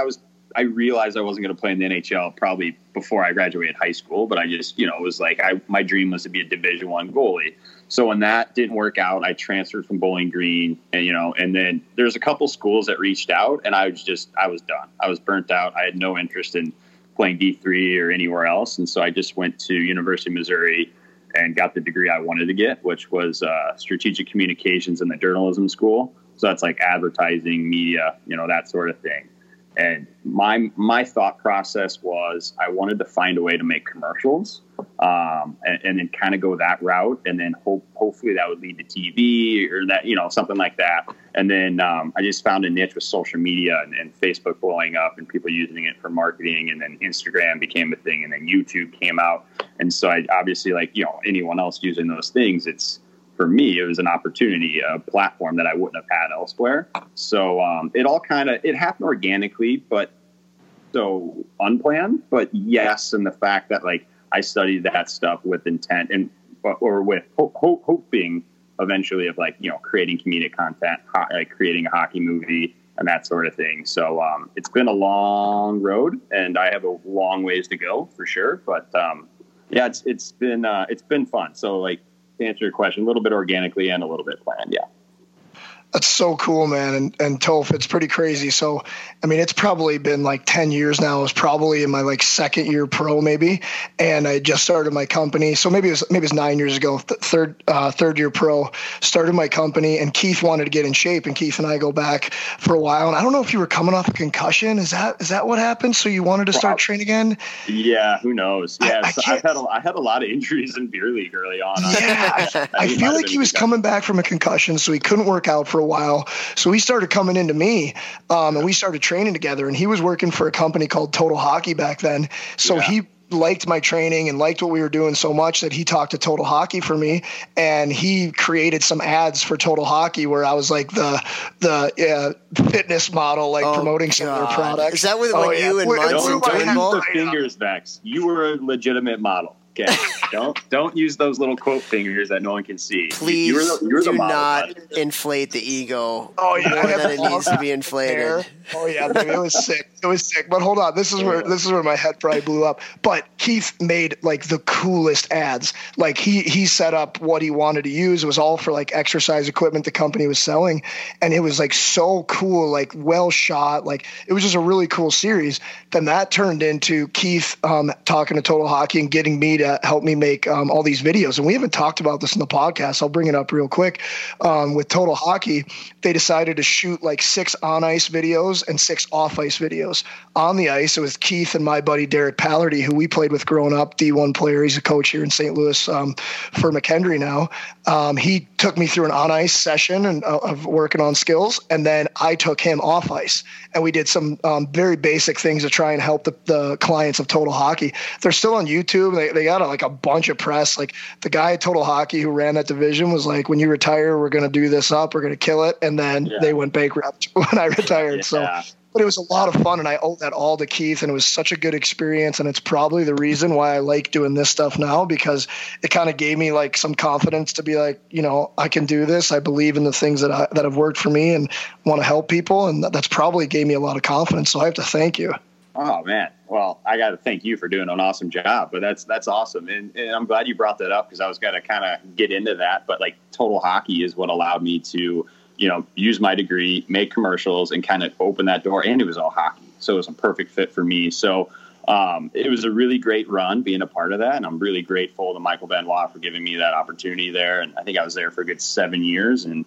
I realized I wasn't going to play in the NHL probably before I graduated high school. But I just, you know, it was like my dream was to be a Division I goalie. So when that didn't work out, I transferred from Bowling Green, and, you know, and then there's a couple schools that reached out, and I was done. I was burnt out. I had no interest in playing D3 or anywhere else. And so I just went to University of Missouri and got the degree I wanted to get, which was strategic communications in the journalism school. So that's like advertising, media, you know, that sort of thing. And my thought process was I wanted to find a way to make commercials and then kind of go that route. And then hopefully that would lead to TV or that, you know, something like that. And then I just found a niche with social media and Facebook blowing up and people using it for marketing. And then Instagram became a thing, and then YouTube came out. And so I obviously, like, you know, anyone else using those things, it's, for me, it was an opportunity, a platform that I wouldn't have had elsewhere. So it all kind of, it happened organically, but so unplanned. But yes, and the fact that, like, I studied that stuff with intent and or with hoping eventually of, like, you know, creating comedic content, like creating a hockey movie and that sort of thing. So it's been a long road, and I have a long ways to go for sure. But yeah, it's been fun. So, like, to answer your question, a little bit organically and a little bit planned. Yeah. That's so cool, man. And Toph, it's pretty crazy. So, I mean, it's probably been like 10 years now. I was probably in my like second year pro maybe. And I just started my company. So maybe it was 9 years ago, third year pro, started my company, and Keith wanted to get in shape. And Keith and I go back for a while. And I don't know if you were coming off a concussion. Is that what happened? So you wanted to start training again? Yeah. Who knows? Yeah. I had a lot of injuries in beer league early on. Yeah. I feel like he was coming back from a concussion, so he couldn't work out for a while. So he started coming into me and we started training together, and he was working for a company called Total Hockey back then. So he liked my training and liked what we were doing so much that he talked to Total Hockey for me, and he created some ads for Total Hockey where I was like the fitness model, like promoting some of their products. Is that when you and Munson were involved? Fingers back. You were a legitimate model. Okay, don't use those little quote fingers that no one can see. Please, you're the model, not buddy. Inflate the ego. Oh yeah, more than it needs to be inflated. Hair. Oh yeah, dude, it was sick. It was sick. But hold on, this is where my head probably blew up. But Keith made like the coolest ads. Like he set up what he wanted to use. It was all for like exercise equipment the company was selling, and it was like so cool, like well shot. Like it was just a really cool series. Then that turned into Keith talking to Total Hockey and getting me to help me make all these videos. And we haven't talked about this in the podcast. I'll bring it up real quick. With Total Hockey, they decided to shoot like 6 on-ice videos and 6 off-ice videos. On the ice, it was Keith and my buddy Derek Pallardy, who we played with growing up, D1 player. He's a coach here in St. Louis for McHenry now. He took me through an on-ice session and of working on skills, and then I took him off-ice. And we did some very basic things to try and help the clients of Total Hockey. They're still on YouTube. They got like a bunch of press. Like the guy at Total Hockey who ran that division was like, when you retire, we're going to do this up. We're going to kill it. And then they went bankrupt when I retired. Yeah. So, but it was a lot of fun, and I owe that all to Keith, and it was such a good experience. And it's probably the reason why I like doing this stuff now, because it kind of gave me like some confidence to be like, you know, I can do this. I believe in the things that have worked for me and want to help people. And that's probably gave me a lot of confidence. So I have to thank you. Oh man. Well, I got to thank you for doing an awesome job, but that's awesome. And I'm glad you brought that up, because I was going to kind of get into that, but like Total Hockey is what allowed me to, you know, use my degree, make commercials, and kind of open that door. And it was all hockey. So it was a perfect fit for me. So it was a really great run being a part of that. And I'm really grateful to Michael Benoit for giving me that opportunity there. And I think I was there for a good 7 years. And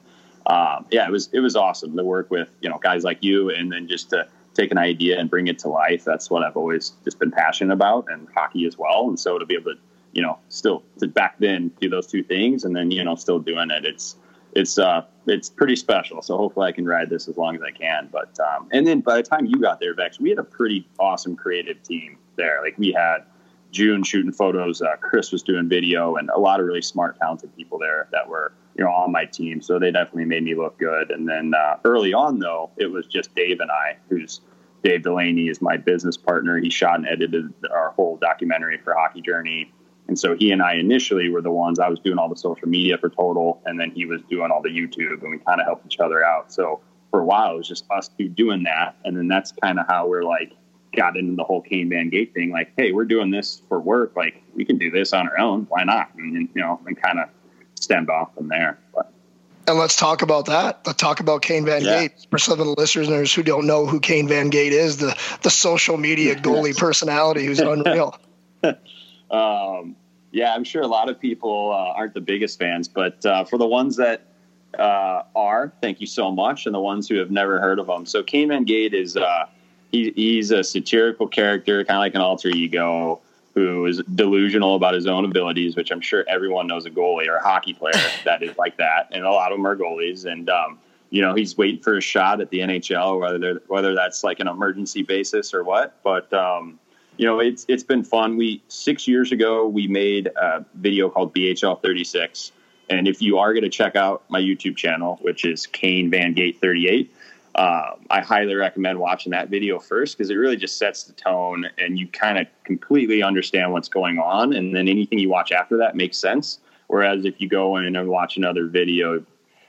it was awesome to work with, you know, guys like you, and then just to take an idea and bring it to life. That's what I've always just been passionate about, and hockey as well. And so to be able to, you know, still to back then do those two things, and then, you know, still doing it, it's pretty special. So hopefully I can ride this as long as I can. But and then by the time you got there, Vex, we had a pretty awesome creative team there. Like we had June shooting photos, Chris was doing video, and a lot of really smart, talented people there that were, you know, on my team. So they definitely made me look good. And then early on, though, it was just Dave and I, who's Dave Delaney is my business partner. He shot and edited our whole documentary for Hockey Journey. And so he and I initially were the ones, I was doing all the social media for Total, and then he was doing all the YouTube, and we kind of helped each other out. So for a while, it was just us two doing that. And then that's kind of how we're like, got into the whole Kane Van Gate thing. Like, hey, we're doing this for work. Like we can do this on our own. Why not? And kind of stemmed off from there. But And let's talk about that. Let's talk about Kane Van Gate. For some of the listeners who don't know who Kane Van Gate is, the social media goalie personality who's unreal. Yeah, I'm sure a lot of people aren't the biggest fans, but for the ones that are, thank you so much, and the ones who have never heard of him. So Kane Van Gate is he's a satirical character, kind of like an alter ego, who is delusional about his own abilities, which I'm sure everyone knows a goalie or a hockey player that is like that. And a lot of them are goalies. And, you know, he's waiting for a shot at the NHL, whether that's like an emergency basis or what. But, you know, it's been fun. 6 years ago, we made a video called BHL 36. And if you are going to check out my YouTube channel, which is Kane Van Gate 38, I highly recommend watching that video first, because it really just sets the tone and you kind of completely understand what's going on. And then anything you watch after that makes sense. Whereas if you go in and watch another video,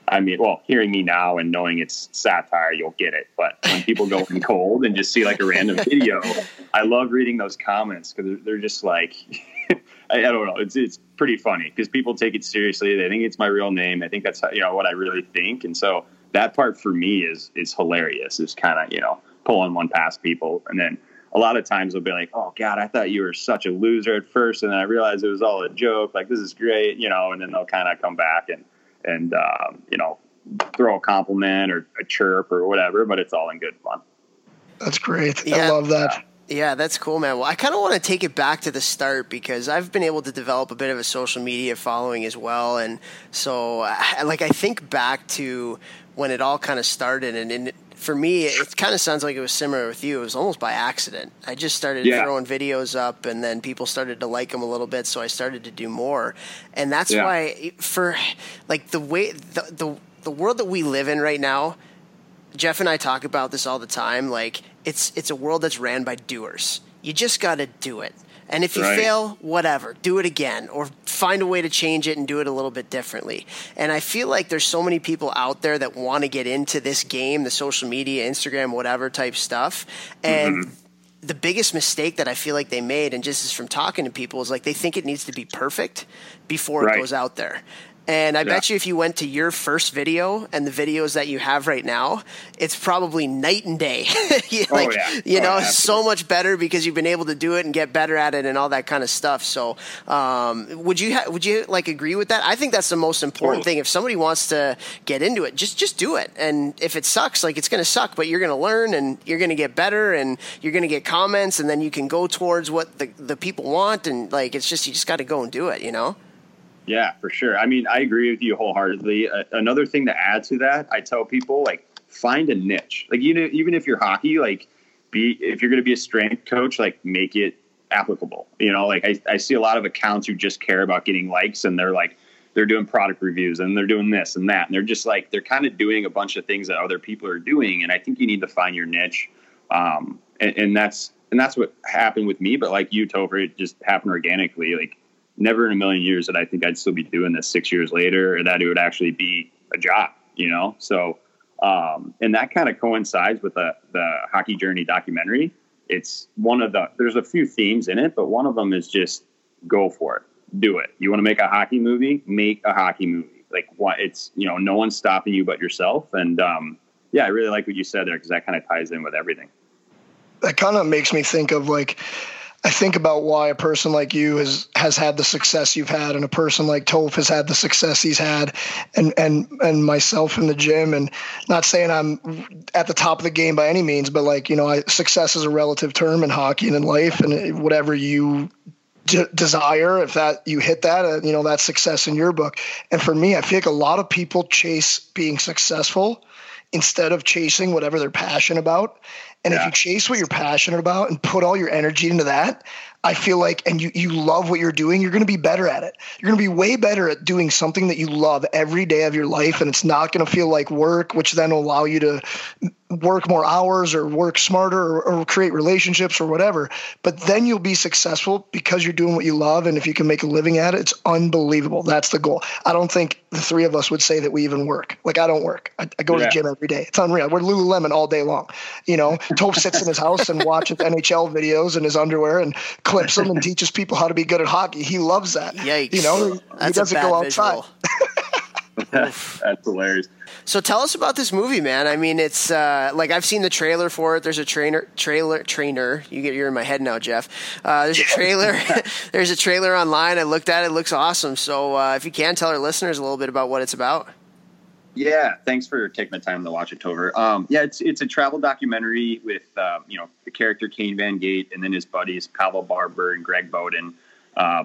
I mean, well, hearing me now and knowing it's satire, you'll get it. But when people go in cold and just see like a random video, I love reading those comments, because they're just like, I don't know. It's pretty funny because people take it seriously. They think it's my real name. I think that's how, you know, what I really think. And so that part for me is hilarious. It's kind of, you know, pulling one past people. And then a lot of times they'll be like, oh, God, I thought you were such a loser at first. And then I realized it was all a joke. Like, this is great, you know, and then they'll kind of come back and you know, throw a compliment or a chirp or whatever. But it's all in good fun. That's great. Yeah. I love that. Yeah, that's cool, man. Well, I kind of want to take it back to the start, because I've been able to develop a bit of a social media following as well. And so, like, I think back to when it all kind of started. And for me, it kind of sounds like it was similar with you. It was almost by accident. I just started throwing videos up, and then people started to like them a little bit. So I started to do more. And that's why, for like the way the world that we live in right now, Jeff and I talk about this all the time. Like, it's a world that's ran by doers. You just got to do it. And if you fail, whatever, do it again, or find a way to change it and do it a little bit differently. And I feel like there's so many people out there that want to get into this game, the social media, Instagram, whatever type stuff. And the biggest mistake that I feel like they made, and just is from talking to people, is like they think it needs to be perfect before it goes out there. And I bet you if you went to your first video and the videos that you have right now, it's probably night and day. So much better, because you've been able to do it and get better at it and all that kind of stuff. So would you like agree with that? I think that's the most important thing. If somebody wants to get into it, just do it. And if it sucks, like, it's going to suck, but you're going to learn and you're going to get better and you're going to get comments, and then you can go towards what the people want. And like, it's just, you just got to go and do it, you know? Yeah, for sure. I mean, I agree with you wholeheartedly. Another thing to add to that, I tell people, like, find a niche. Like, you know, even if you're hockey, like, if you're going to be a strength coach, like, make it applicable. You know, like, I see a lot of accounts who just care about getting likes, and they're like, they're doing product reviews and they're doing this and that. And they're just like, they're kind of doing a bunch of things that other people are doing. And I think you need to find your niche. And that's what happened with me. But like you, Topher, it just happened organically. Like, never in a million years that I think I'd still be doing this 6 years later, or that it would actually be a job, you know? So, and that kind of coincides with the Hockey Journey documentary. It's one of there's a few themes in it, but one of them is just go for it, do it. You want to make a hockey movie, make a hockey movie. Like, what, it's, you know, no one's stopping you but yourself. And, yeah, I really like what you said there, because that kind of ties in with everything. That kind of makes me think of, like, I think about why a person like you has had the success you've had, and a person like Toph has had the success he's had, and myself in the gym. And not saying I'm at the top of the game by any means, but, like, you know, success is a relative term in hockey and in life, and whatever you desire, if that you hit that, you know, that's success in your book. And for me, I feel like a lot of people chase being successful instead of chasing whatever they're passionate about. And if you chase what you're passionate about and put all your energy into that, I feel like, and you love what you're doing, you're going to be better at it. You're going to be way better at doing something that you love every day of your life. And it's not going to feel like work, which then will allow you to work more hours or work smarter or create relationships or whatever. But then you'll be successful because you're doing what you love. And if you can make a living at it, it's unbelievable. That's the goal. I don't think the three of us would say that we even work. Like, I don't work. I go to the gym every day. It's unreal. We're Lululemon all day long. You know, Toph sits in his house and watches NHL videos in his underwear and clips them and teaches people how to be good at hockey. He loves that. Yikes. You know, he doesn't go outside. That's hilarious. So tell us about this movie, man. I mean, it's like I've seen the trailer for it. There's a trailer. You're in my head now, Jeff. There's a trailer. There's a trailer online. I looked at it. It looks awesome. So if you can tell our listeners a little bit about what it's about. Yeah, thanks for taking the time to watch it, Tover. Yeah, it's a travel documentary with the character Kane Van Gate and then his buddies Pavel Barber and Greg Bowden.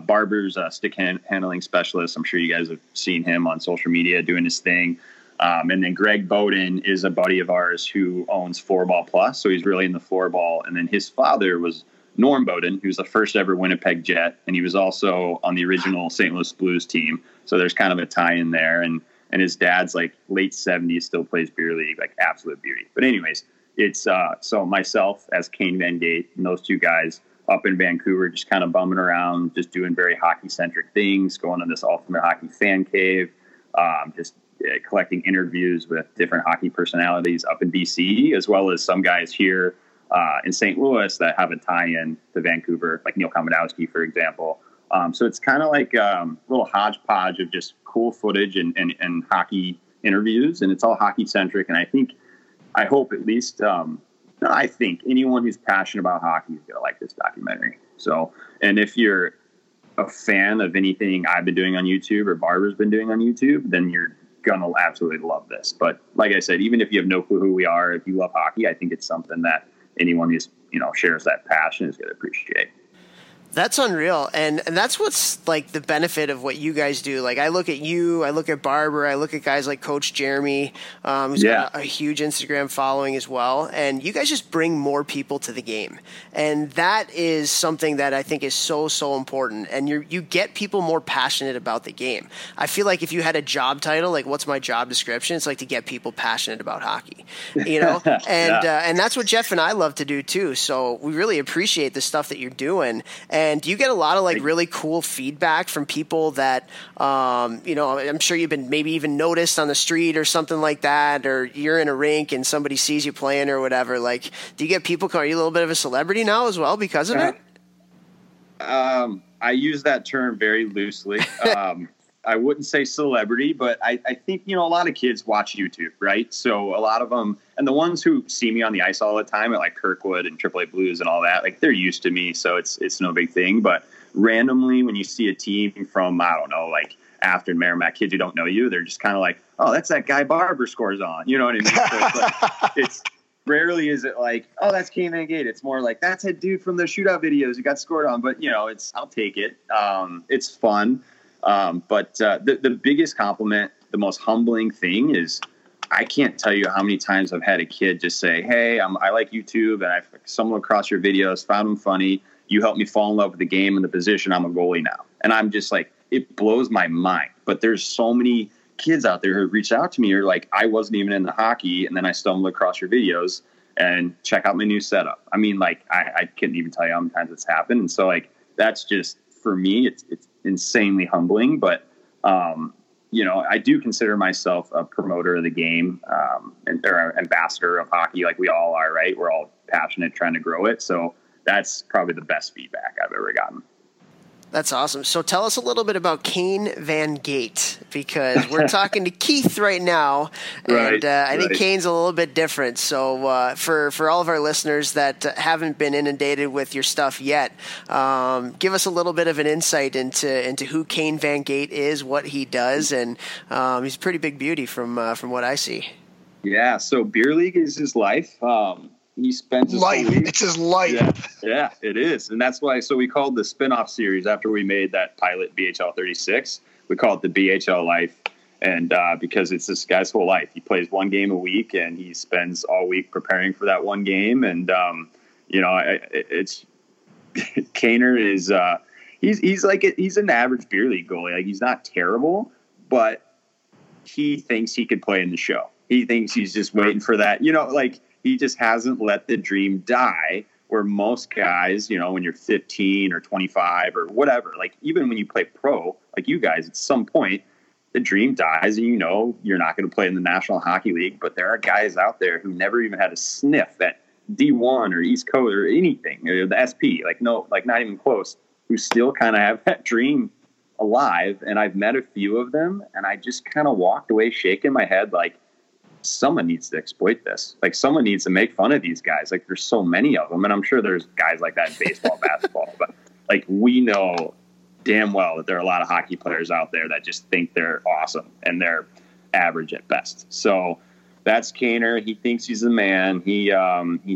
Barber's a stick handling specialist. I'm sure you guys have seen him on social media doing his thing. And then Greg Bowden is a buddy of ours who owns Floorball Plus, so he's really in the floorball. And then his father was Norm Bowden, who's the first ever Winnipeg Jet, and he was also on the original St. Louis Blues team. So there's kind of a tie-in there, and his dad's like late 70s, still plays beer league, like absolute beauty. But anyways, it's so myself as Kane Van Gate and those two guys up in Vancouver, just kind of bumming around, just doing very hockey centric things, going on this Ultimate Hockey fan cave, just collecting interviews with different hockey personalities up in BC, as well as some guys here in St. Louis that have a tie in to Vancouver, like Neil Kaminowski, for example. So it's kind of like a little hodgepodge of just cool footage and hockey interviews, and it's all hockey centric. And I think anyone who's passionate about hockey is going to like this documentary. So, and if you're a fan of anything I've been doing on YouTube or Barber's been doing on YouTube, then you're going to absolutely love this. But like I said, even if you have no clue who we are, if you love hockey, I think it's something that anyone who's, shares that passion is going to appreciate. That's unreal. And that's what's like the benefit of what you guys do. Like I look at you, I look at Barber, I look at guys like Coach Jeremy, who's got a huge Instagram following as well. And you guys just bring more people to the game. And that is something that I think is so, so important. And you get people more passionate about the game. I feel like if you had a job title, like what's my job description? It's like to get people passionate about hockey, and that's what Jeff and I love to do too. So we really appreciate the stuff that you're doing. And do you get a lot of like really cool feedback from people that, I'm sure you've been maybe even noticed on the street or something like that, or you're in a rink and somebody sees you playing or whatever. Like, do you get people, are you a little bit of a celebrity now as well because of it? I use that term very loosely. I wouldn't say celebrity, but I think, a lot of kids watch YouTube, right? So a lot of them, and the ones who see me on the ice all the time at like Kirkwood and AAA Blues and all that, like they're used to me. So it's no big thing. But randomly when you see a team from, I don't know, like Afton, Merrimack, kids who don't know you, they're just kind of like, oh, that's that guy Barber scores on. You know what I mean? So rarely is it like, oh, that's Kane Van Gate. It's more like, that's a dude from the shootout videos who got scored on. But, I'll take it. It's fun. But the biggest compliment, the most humbling thing is I can't tell you how many times I've had a kid just say, hey, I like YouTube and I've stumbled across your videos, found them funny. You helped me fall in love with the game and the position. I'm a goalie now. And I'm just like, it blows my mind. But there's so many kids out there who reached out to me or like, I wasn't even into hockey. And then I stumbled across your videos and check out my new setup. I mean, like I couldn't even tell you how many times it's happened. And so like, that's just, for me, it's insanely humbling, but, I do consider myself a promoter of the game, and or an ambassador of hockey. Like we all are, right? We're all passionate, trying to grow it. So that's probably the best feedback I've ever gotten. That's awesome. So tell us a little bit about Kane Van Gate, because we're talking to Keith right now, and I think Kane's a little bit different. So for all of our listeners that haven't been inundated with your stuff yet, give us a little bit of an insight into who Kane Van Gate is, what he does, and he's a pretty big beauty from what I see. Yeah, so beer league is his life. He spends his life. It's his life. Yeah, it is. And that's why. So we called the spinoff series after we made that pilot BHL 36. We call it the BHL Life. And because it's this guy's whole life, he plays one game a week and he spends all week preparing for that one game. And, it's Kaner is he's an average beer league goalie. Like he's not terrible, but he thinks he could play in the show. He thinks he's just waiting for that, he just hasn't let the dream die, where most guys, when you're 15 or 25 or whatever, like even when you play pro, like you guys, at some point, the dream dies and you're not going to play in the National Hockey League. But there are guys out there who never even had a sniff at D1 or East Coast or anything, or the SP, like not even close, who still kind of have that dream alive, and I've met a few of them, and I just kind of walked away shaking my head like, someone needs to exploit this. Like, someone needs to make fun of these guys. Like, there's so many of them, and I'm sure there's guys like that in baseball, basketball, but like, we know damn well that there are a lot of hockey players out there that just think they're awesome and they're average at best. So that's Kaner. He thinks he's the man. He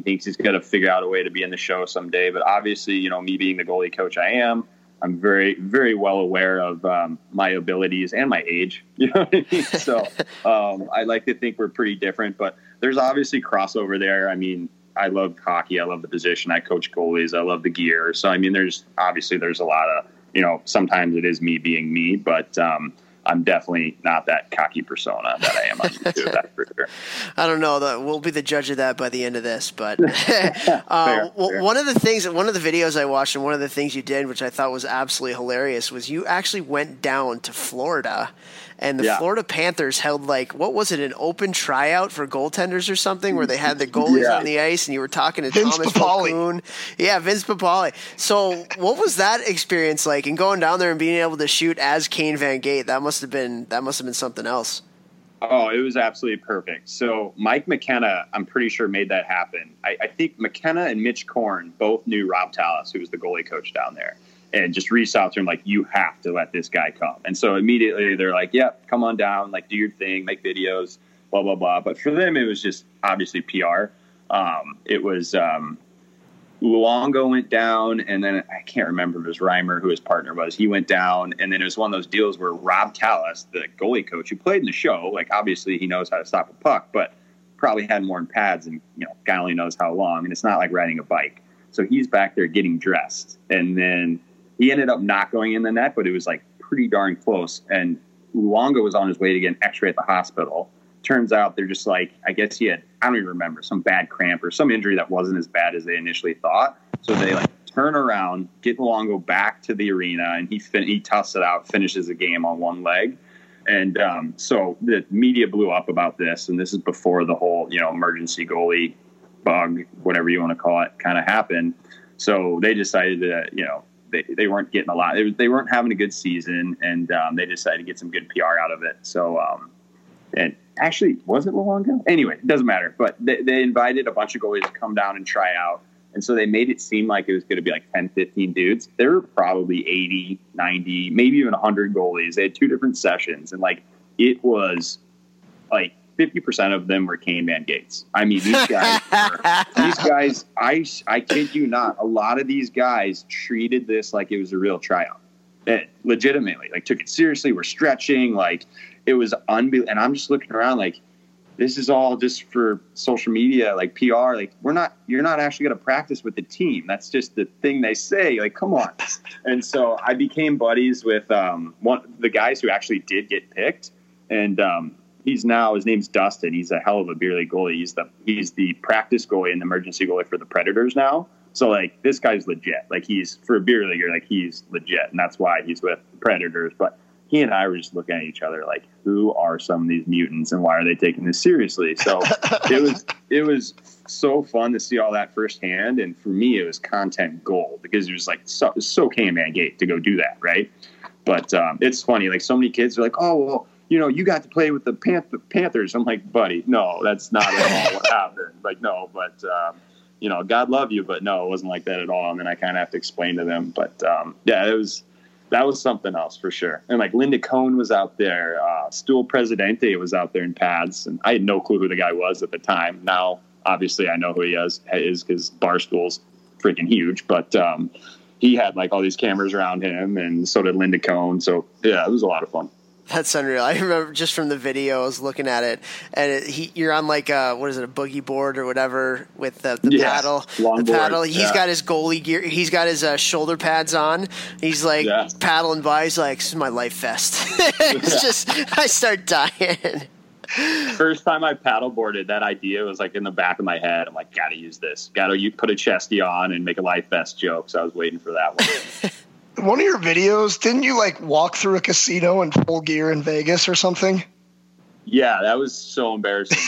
thinks he's going to figure out a way to be in the show someday. But obviously, you know, me being the goalie coach I am, I'm very, very well aware of my abilities and my age. You know what I mean? So I like to think we're pretty different, but there's obviously crossover there. I mean, I love hockey. I love the position. I coach goalies. I love the gear. So, I mean, there's a lot of, you know, sometimes it is me being me, but I'm definitely not that cocky persona that I am on YouTube. That's for sure. I don't know. We'll be the judge of that by the end of this. But fair. One of the videos I watched and one of the things you did, which I thought was absolutely hilarious, was you actually went down to Florida, and the Florida Panthers held, like, what was it, an open tryout for goaltenders or something, where they had the goalies on the ice, and you were talking to Thomas Papali. Yeah, Vince Papali. So what was that experience like, and going down there and being able to shoot as Kane Van Gate? That must have been something else. Oh, it was absolutely perfect. So Mike McKenna, I'm pretty sure, made that happen. I think McKenna and Mitch Korn both knew Rob Tallis, who was the goalie coach down there, and just reached out to him like, you have to let this guy come. And so immediately they're like, yep, come on down, like, do your thing, make videos, blah, blah, blah. But for them, it was just obviously PR. It was Luongo went down, and then I can't remember if it was Reimer who his partner was. He went down, and then it was one of those deals where Rob Tallis, the goalie coach who played in the show, like, obviously he knows how to stop a puck, but probably hadn't worn pads and, you know, God only knows how long, and it's not like riding a bike. So he's back there getting dressed, and then he ended up not going in the net, but it was like pretty darn close, and Luongo was on his way to get an x-ray at the hospital. Turns out they're just like, I guess he had, I don't even remember, some bad cramp or some injury that wasn't as bad as they initially thought. So they like turn around, get Luongo back to the arena, and he toughs it out, finishes the game on one leg. And so the media blew up about this, and this is before the whole, you know, emergency goalie bug, whatever you want to call it, kind of happened. So they decided that, you know, they weren't getting a lot. They weren't having a good season, and they decided to get some good PR out of it. So, and actually, was it Luongo? Anyway, it doesn't matter. But they invited a bunch of goalies to come down and try out. And so they made it seem like it was going to be like 10, 15 dudes. There were probably 80, 90, maybe even 100 goalies. They had two different sessions. And, like, it was, like, 50% of them were Kane Van Gates. I mean, these guys, I kid you not, a lot of these guys treated this like it was a real tryout. It legitimately, like, took it seriously. We're stretching, like, it was unbelievable. And I'm just looking around like, this is all just for social media, like PR. Like, you're not actually going to practice with the team. That's just the thing they say. Like, come on. And so I became buddies with the guys who actually did get picked. And he's now, his name's Dustin. He's a hell of a beer league goalie. He's the practice goalie and emergency goalie for the Predators now. So, like, this guy's legit. Like, he's, for a beer leaguer, like, he's legit. And that's why he's with the Predators. But he and I were just looking at each other like, who are some of these mutants and why are they taking this seriously? So it was so fun to see all that firsthand. And for me, it was content gold because it was like so Kane Van Gate to go do that, right? But it's funny. Like, so many kids are like, oh, well, you know, you got to play with the Panthers. I'm like, buddy, no, that's not at all what happened. Like, no, but, you know, God love you. But no, it wasn't like that at all. And then I kind of have to explain to them. But, yeah, it was – that was something else for sure. And like Linda Cohn was out there. Stuhl Presidente was out there in pads. And I had no clue who the guy was at the time. Now, obviously, I know who he is because Barstool's freaking huge. But he had like all these cameras around him, and so did Linda Cohn. So, yeah, it was a lot of fun. That's unreal. I remember just from the video, I was looking at it, and you're on like a boogie board or whatever with the paddle. Long paddle. He's got his goalie gear. He's got his shoulder pads on. He's like paddling by. He's like, this is my life vest. I start dying. First time I paddleboarded, that idea was like in the back of my head. I'm like, gotta use this. You put a chesty on and make a life vest joke. So I was waiting for that one. One of your videos, didn't you like walk through a casino in full gear in Vegas or something? Yeah, that was so embarrassing.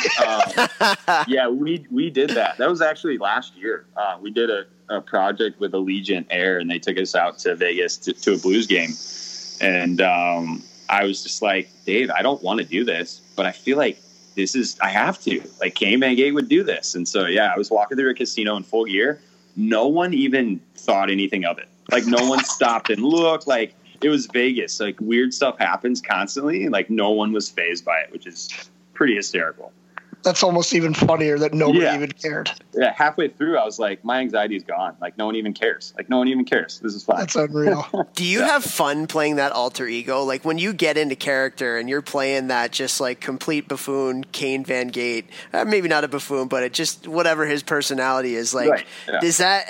Yeah, we did that. That was actually last year. We did a project with Allegiant Air, and they took us out to Vegas to a Blues game. And I was just like, Dave, I don't want to do this, but I feel like this is, I have to. Like, Kane Van Gate would do this. And so, yeah, I was walking through a casino in full gear. No one even thought anything of it. Like, no one stopped and looked. Like, it was Vegas. Like, weird stuff happens constantly. And, like, no one was fazed by it, which is pretty hysterical. That's almost even funnier that nobody even cared. Yeah, halfway through, I was like, my anxiety's gone. Like, no one even cares. Like, no one even cares. This is fine. That's unreal. Do you have fun playing that alter ego? Like, when you get into character and you're playing that just, like, complete buffoon, Kane Van Gate, maybe not a buffoon, but it just whatever his personality is, like, is that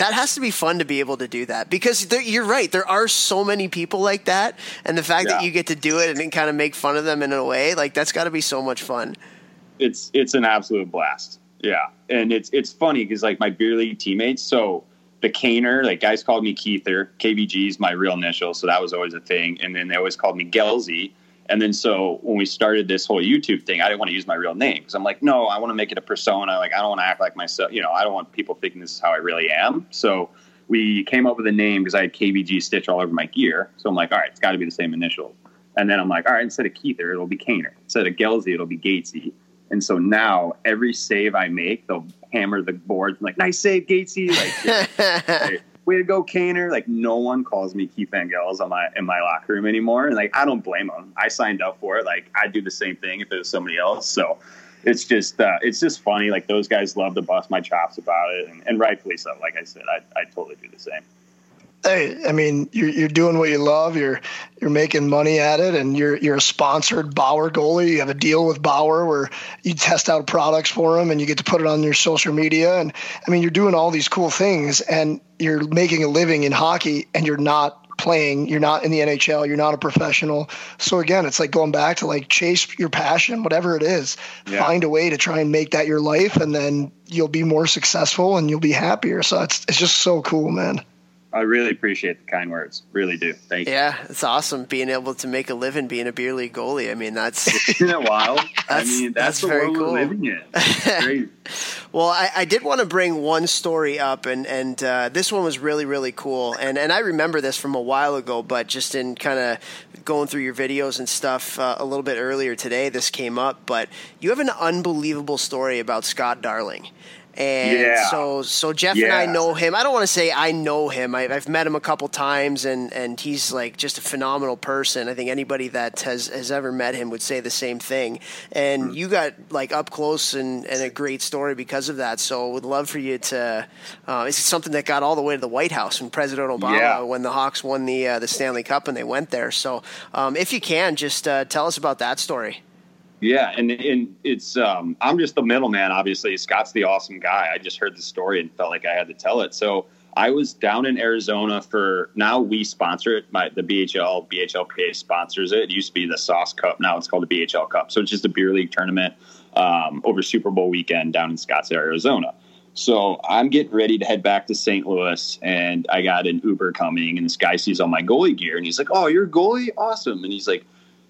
has to be fun to be able to do that. Because you're right. There are so many people like that. And the fact that you get to do it and then kind of make fun of them in a way, like, that's got to be so much fun. It's an absolute blast. Yeah. And it's funny because, like, my beer league teammates, so the Kaner, like, guys called me Keither. KVG's my real initial, so that was always a thing. And then they always called me Gelsy. And then so when we started this whole YouTube thing, I didn't want to use my real name because I'm like, no, I want to make it a persona. Like, I don't want to act like myself. You know, I don't want people thinking this is how I really am. So we came up with a name because I had KVG Stitch all over my gear. So I'm like, all right, it's got to be the same initial. And then I'm like, all right, instead of Keither, it'll be Kaner. Instead of Gelsy, it'll be Gatesy. And so now every save I make, they'll hammer the boards. I'm like, nice save, Gatesy. Like, like, way to go, Kaner. Like, no one calls me Keith Van Gels in my locker room anymore. And, like, I don't blame them. I signed up for it. Like, I'd do the same thing if it was somebody else. So it's just funny. Like, those guys love to bust my chops about it. And rightfully so. Like I said, I totally do the same. Hey, I mean, you're doing what you love. You're making money at it, and you're a sponsored Bauer goalie. You have a deal with Bauer where you test out products for them, and you get to put it on your social media. And I mean, you're doing all these cool things, and you're making a living in hockey, and you're not playing. You're not in the NHL. You're not a professional. So again, it's like going back to, like, chase your passion, whatever it is. Yeah. Find a way to try and make that your life, and then you'll be more successful and you'll be happier. So it's just so cool, man. I really appreciate the kind words. Really do. Thank you. Yeah, it's awesome being able to make a living being a beer league goalie. I mean, that's... Isn't that wild? I mean, that's the world we're living in. It's crazy. Well, I did want to bring one story up, and this one was really, really cool. And I remember this from a while ago, but just in kind of going through your videos and stuff a little bit earlier today, this came up. But you have an unbelievable story about Scott Darling. And so Jeff and I know him. I don't want to say I know him. I've met him a couple times, and he's, like, just a phenomenal person. I think anybody that has ever met him would say the same thing. And you got, like, up close and a great story because of that. So would love for you to it's something that got all the way to the White House when President Obama, when the Hawks won the Stanley Cup and they went there. So if you can, just tell us about that story. Yeah, and it's I'm just the middleman, obviously. Scott's the awesome guy. I just heard the story and felt like I had to tell it. So I was down in Arizona for, now we sponsor it. The BHLPA sponsors it. It used to be the Sauce Cup. Now it's called the BHL Cup. So it's just a beer league tournament over Super Bowl weekend down in Scottsdale, Arizona. So I'm getting ready to head back to St. Louis, and I got an Uber coming, and this guy sees all my goalie gear, and he's like, oh, you're a goalie? Awesome. And he's like,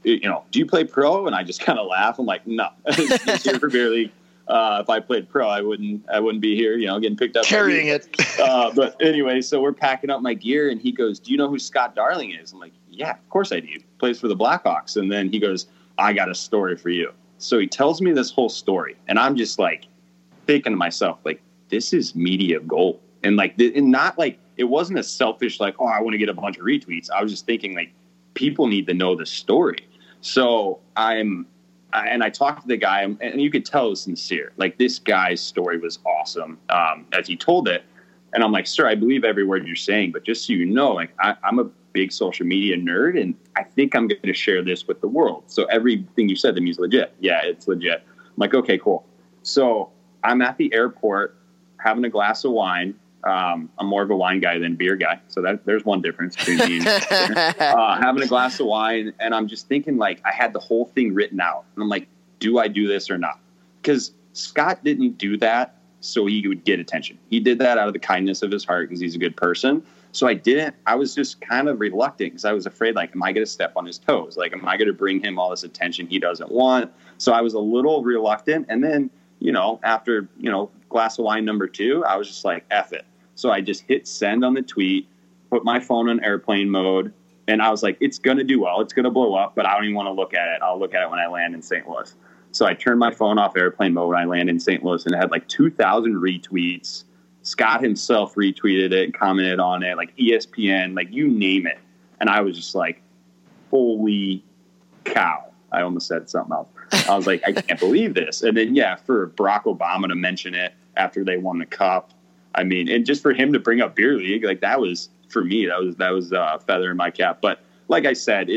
you know, do you play pro? And I just kind of laugh. I'm like, no, it's here for beer league. If I played pro, I wouldn't be here, you know, getting picked up. Carrying it. But anyway, so we're packing up my gear, and he goes, do you know who Scott Darling is? I'm like, yeah, of course I do. He plays for the Blackhawks. And then he goes, I got a story for you. So he tells me this whole story, and I'm just, like, thinking to myself, like, this is media gold. And, like, and not like, it wasn't a selfish, like, oh, I want to get a bunch of retweets. I was just thinking, like, people need to know the story. So I talked to the guy, and you could tell it was sincere. Like, this guy's story was awesome as he told it. And I'm like, sir, I believe every word you're saying, but just so you know, like, I'm a big social media nerd, and I think I'm going to share this with the world. So everything you said to me is legit. Yeah, it's legit. I'm like, okay, cool. So I'm at the airport having a glass of wine. I'm more of a wine guy than beer guy. So there's one difference between me and having a glass of wine. And I'm just thinking, like, I had the whole thing written out, and I'm like, do I do this or not? Because Scott didn't do that so he would get attention. He did that out of the kindness of his heart because he's a good person. So I was just kind of reluctant because I was afraid, like, am I going to step on his toes? Like, am I going to bring him all this attention he doesn't want? So I was a little reluctant. And then, you know, after, you know, glass of wine number two, I was just like, F it. So I just hit send on the tweet, put my phone on airplane mode, And I was like, it's going to do well. It's going to blow up, but I don't even want to look at it. I'll look at it when I land in St. Louis. So I turned my phone off airplane mode when I landed in St. Louis, and it had like 2,000 retweets. Scott himself retweeted it, commented on it, like ESPN, like you name it. And I was just like, holy cow. I almost said something else. I was like, I can't believe this. And then, yeah, for Barack Obama to mention it after they won the cup, I mean, and just for him to bring up Beer League, like that was, for me, that was a feather in my cap. But like I said,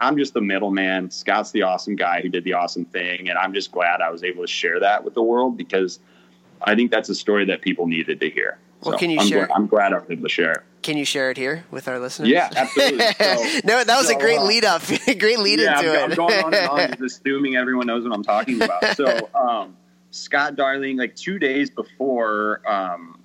I'm just the middleman. Scott's the awesome guy who did the awesome thing. And I'm just glad I was able to share that with the world, because I think that's a story that people needed to hear. Well, so can you share? I'm glad I was able to share it. Can you share it here with our listeners? Yeah, absolutely. So, no, that was a great lead up. Great lead into it. I'm going on and on, just assuming everyone knows what I'm talking about. So Scott Darling, like 2 days before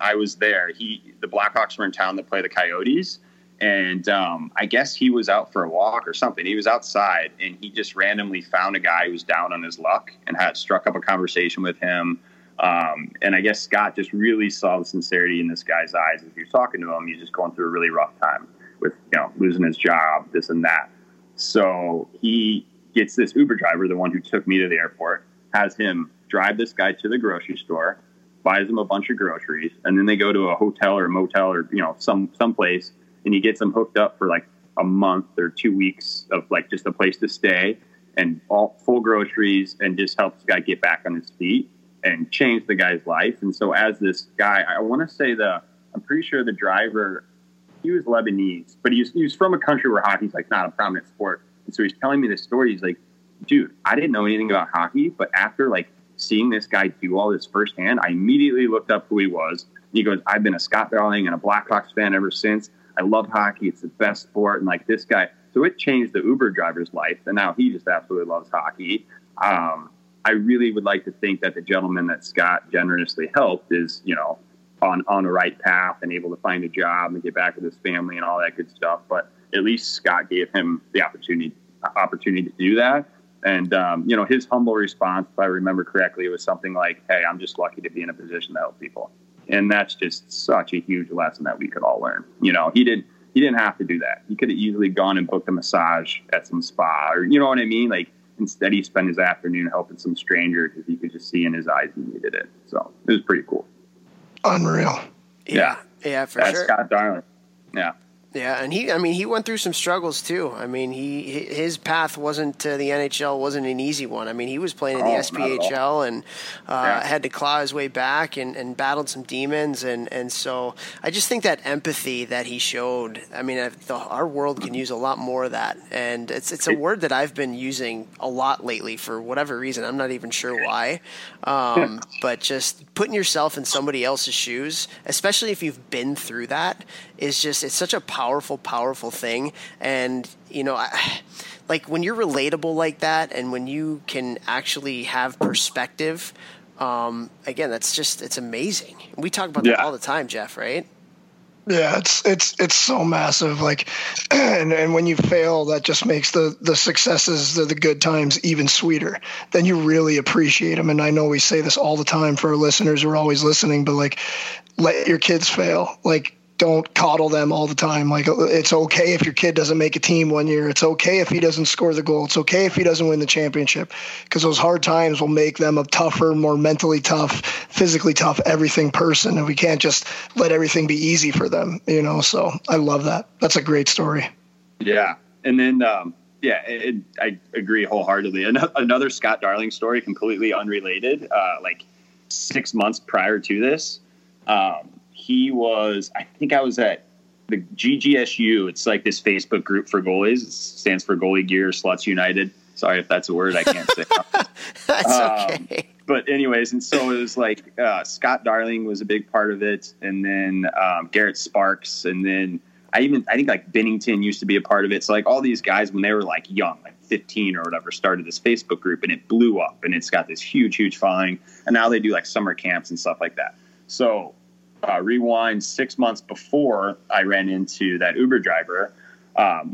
I was there, the Blackhawks were in town to play the Coyotes. And I guess he was out for a walk or something. He was outside, and he just randomly found a guy who was down on his luck and had struck up a conversation with him. And I guess Scott just really saw the sincerity in this guy's eyes. If you're talking to him, he's just going through a really rough time with, losing his job, this and that. So he gets this Uber driver, the one who took me to the airport, has him drive this guy to the grocery store, buys him a bunch of groceries, and then they go to a hotel or a motel or, some place, and he gets them hooked up for like a month or 2 weeks of like just a place to stay and all full groceries, and just helps the guy get back on his feet and changed the guy's life. And so as this guy, I want to say I'm pretty sure the driver, he was Lebanese, but he was from a country where hockey's like not a prominent sport. And so he's telling me this story. He's like, dude, I didn't know anything about hockey, but after like seeing this guy do all this firsthand, I immediately looked up who he was. And he goes, I've been a Scott Darling and a Blackhawks fan ever since. I love hockey. It's the best sport. And like this guy, so it changed the Uber driver's life. And now he just absolutely loves hockey. I really would like to think that the gentleman that Scott generously helped is, on the right path and able to find a job and get back with his family and all that good stuff. But at least Scott gave him the opportunity to do that. And, his humble response, if I remember correctly, was something like, hey, I'm just lucky to be in a position to help people. And that's just such a huge lesson that we could all learn. He didn't have to do that. He could have easily gone and booked a massage at some spa or, you know what I mean? Like, instead, he spent his afternoon helping some stranger because he could just see in his eyes he needed it. So it was pretty cool. Unreal. Yeah, for sure. That's Scott Darling. Yeah. Yeah, and he went through some struggles too. I mean, his path wasn't to the NHL wasn't an easy one. I mean, he was playing in the SPHL and had to claw his way back and battled some demons. And so I just think that empathy that he showed, I mean, our world can use a lot more of that. And it's a word that I've been using a lot lately for whatever reason. I'm not even sure why. But just putting yourself in somebody else's shoes, especially if you've been through that, is just, it's such a powerful thing. And like when you're relatable like that and when you can actually have perspective, again, that's just, it's amazing. We talk about that all the time, Jeff, right? Yeah, it's so massive. Like, and when you fail, that just makes the successes, the good times even sweeter. Then you really appreciate them. And I know we say this all the time for our listeners who are always listening, but like, let your kids fail. Like, don't coddle them all the time. Like, it's okay if your kid doesn't make a team one year. It's okay if he doesn't score the goal. It's okay if he doesn't win the championship, because those hard times will make them a tougher, more mentally tough, physically tough, everything person. And we can't just let everything be easy for them, So I love that. That's a great story. Yeah. And then, I agree wholeheartedly. Another Scott Darling story, completely unrelated, like 6 months prior to this, he was, I think I was at the GGSU. It's like this Facebook group for goalies. It stands for Goalie Gear Sluts United. Sorry if that's a word I can't say. That's okay. But anyways, and so it was like Scott Darling was a big part of it. And then Garrett Sparks. And then I think like Bennington used to be a part of it. So like all these guys when they were like young, like 15 or whatever, started this Facebook group and it blew up. And it's got this huge, huge following. And now they do like summer camps and stuff like that. So rewind 6 months before I ran into that Uber driver,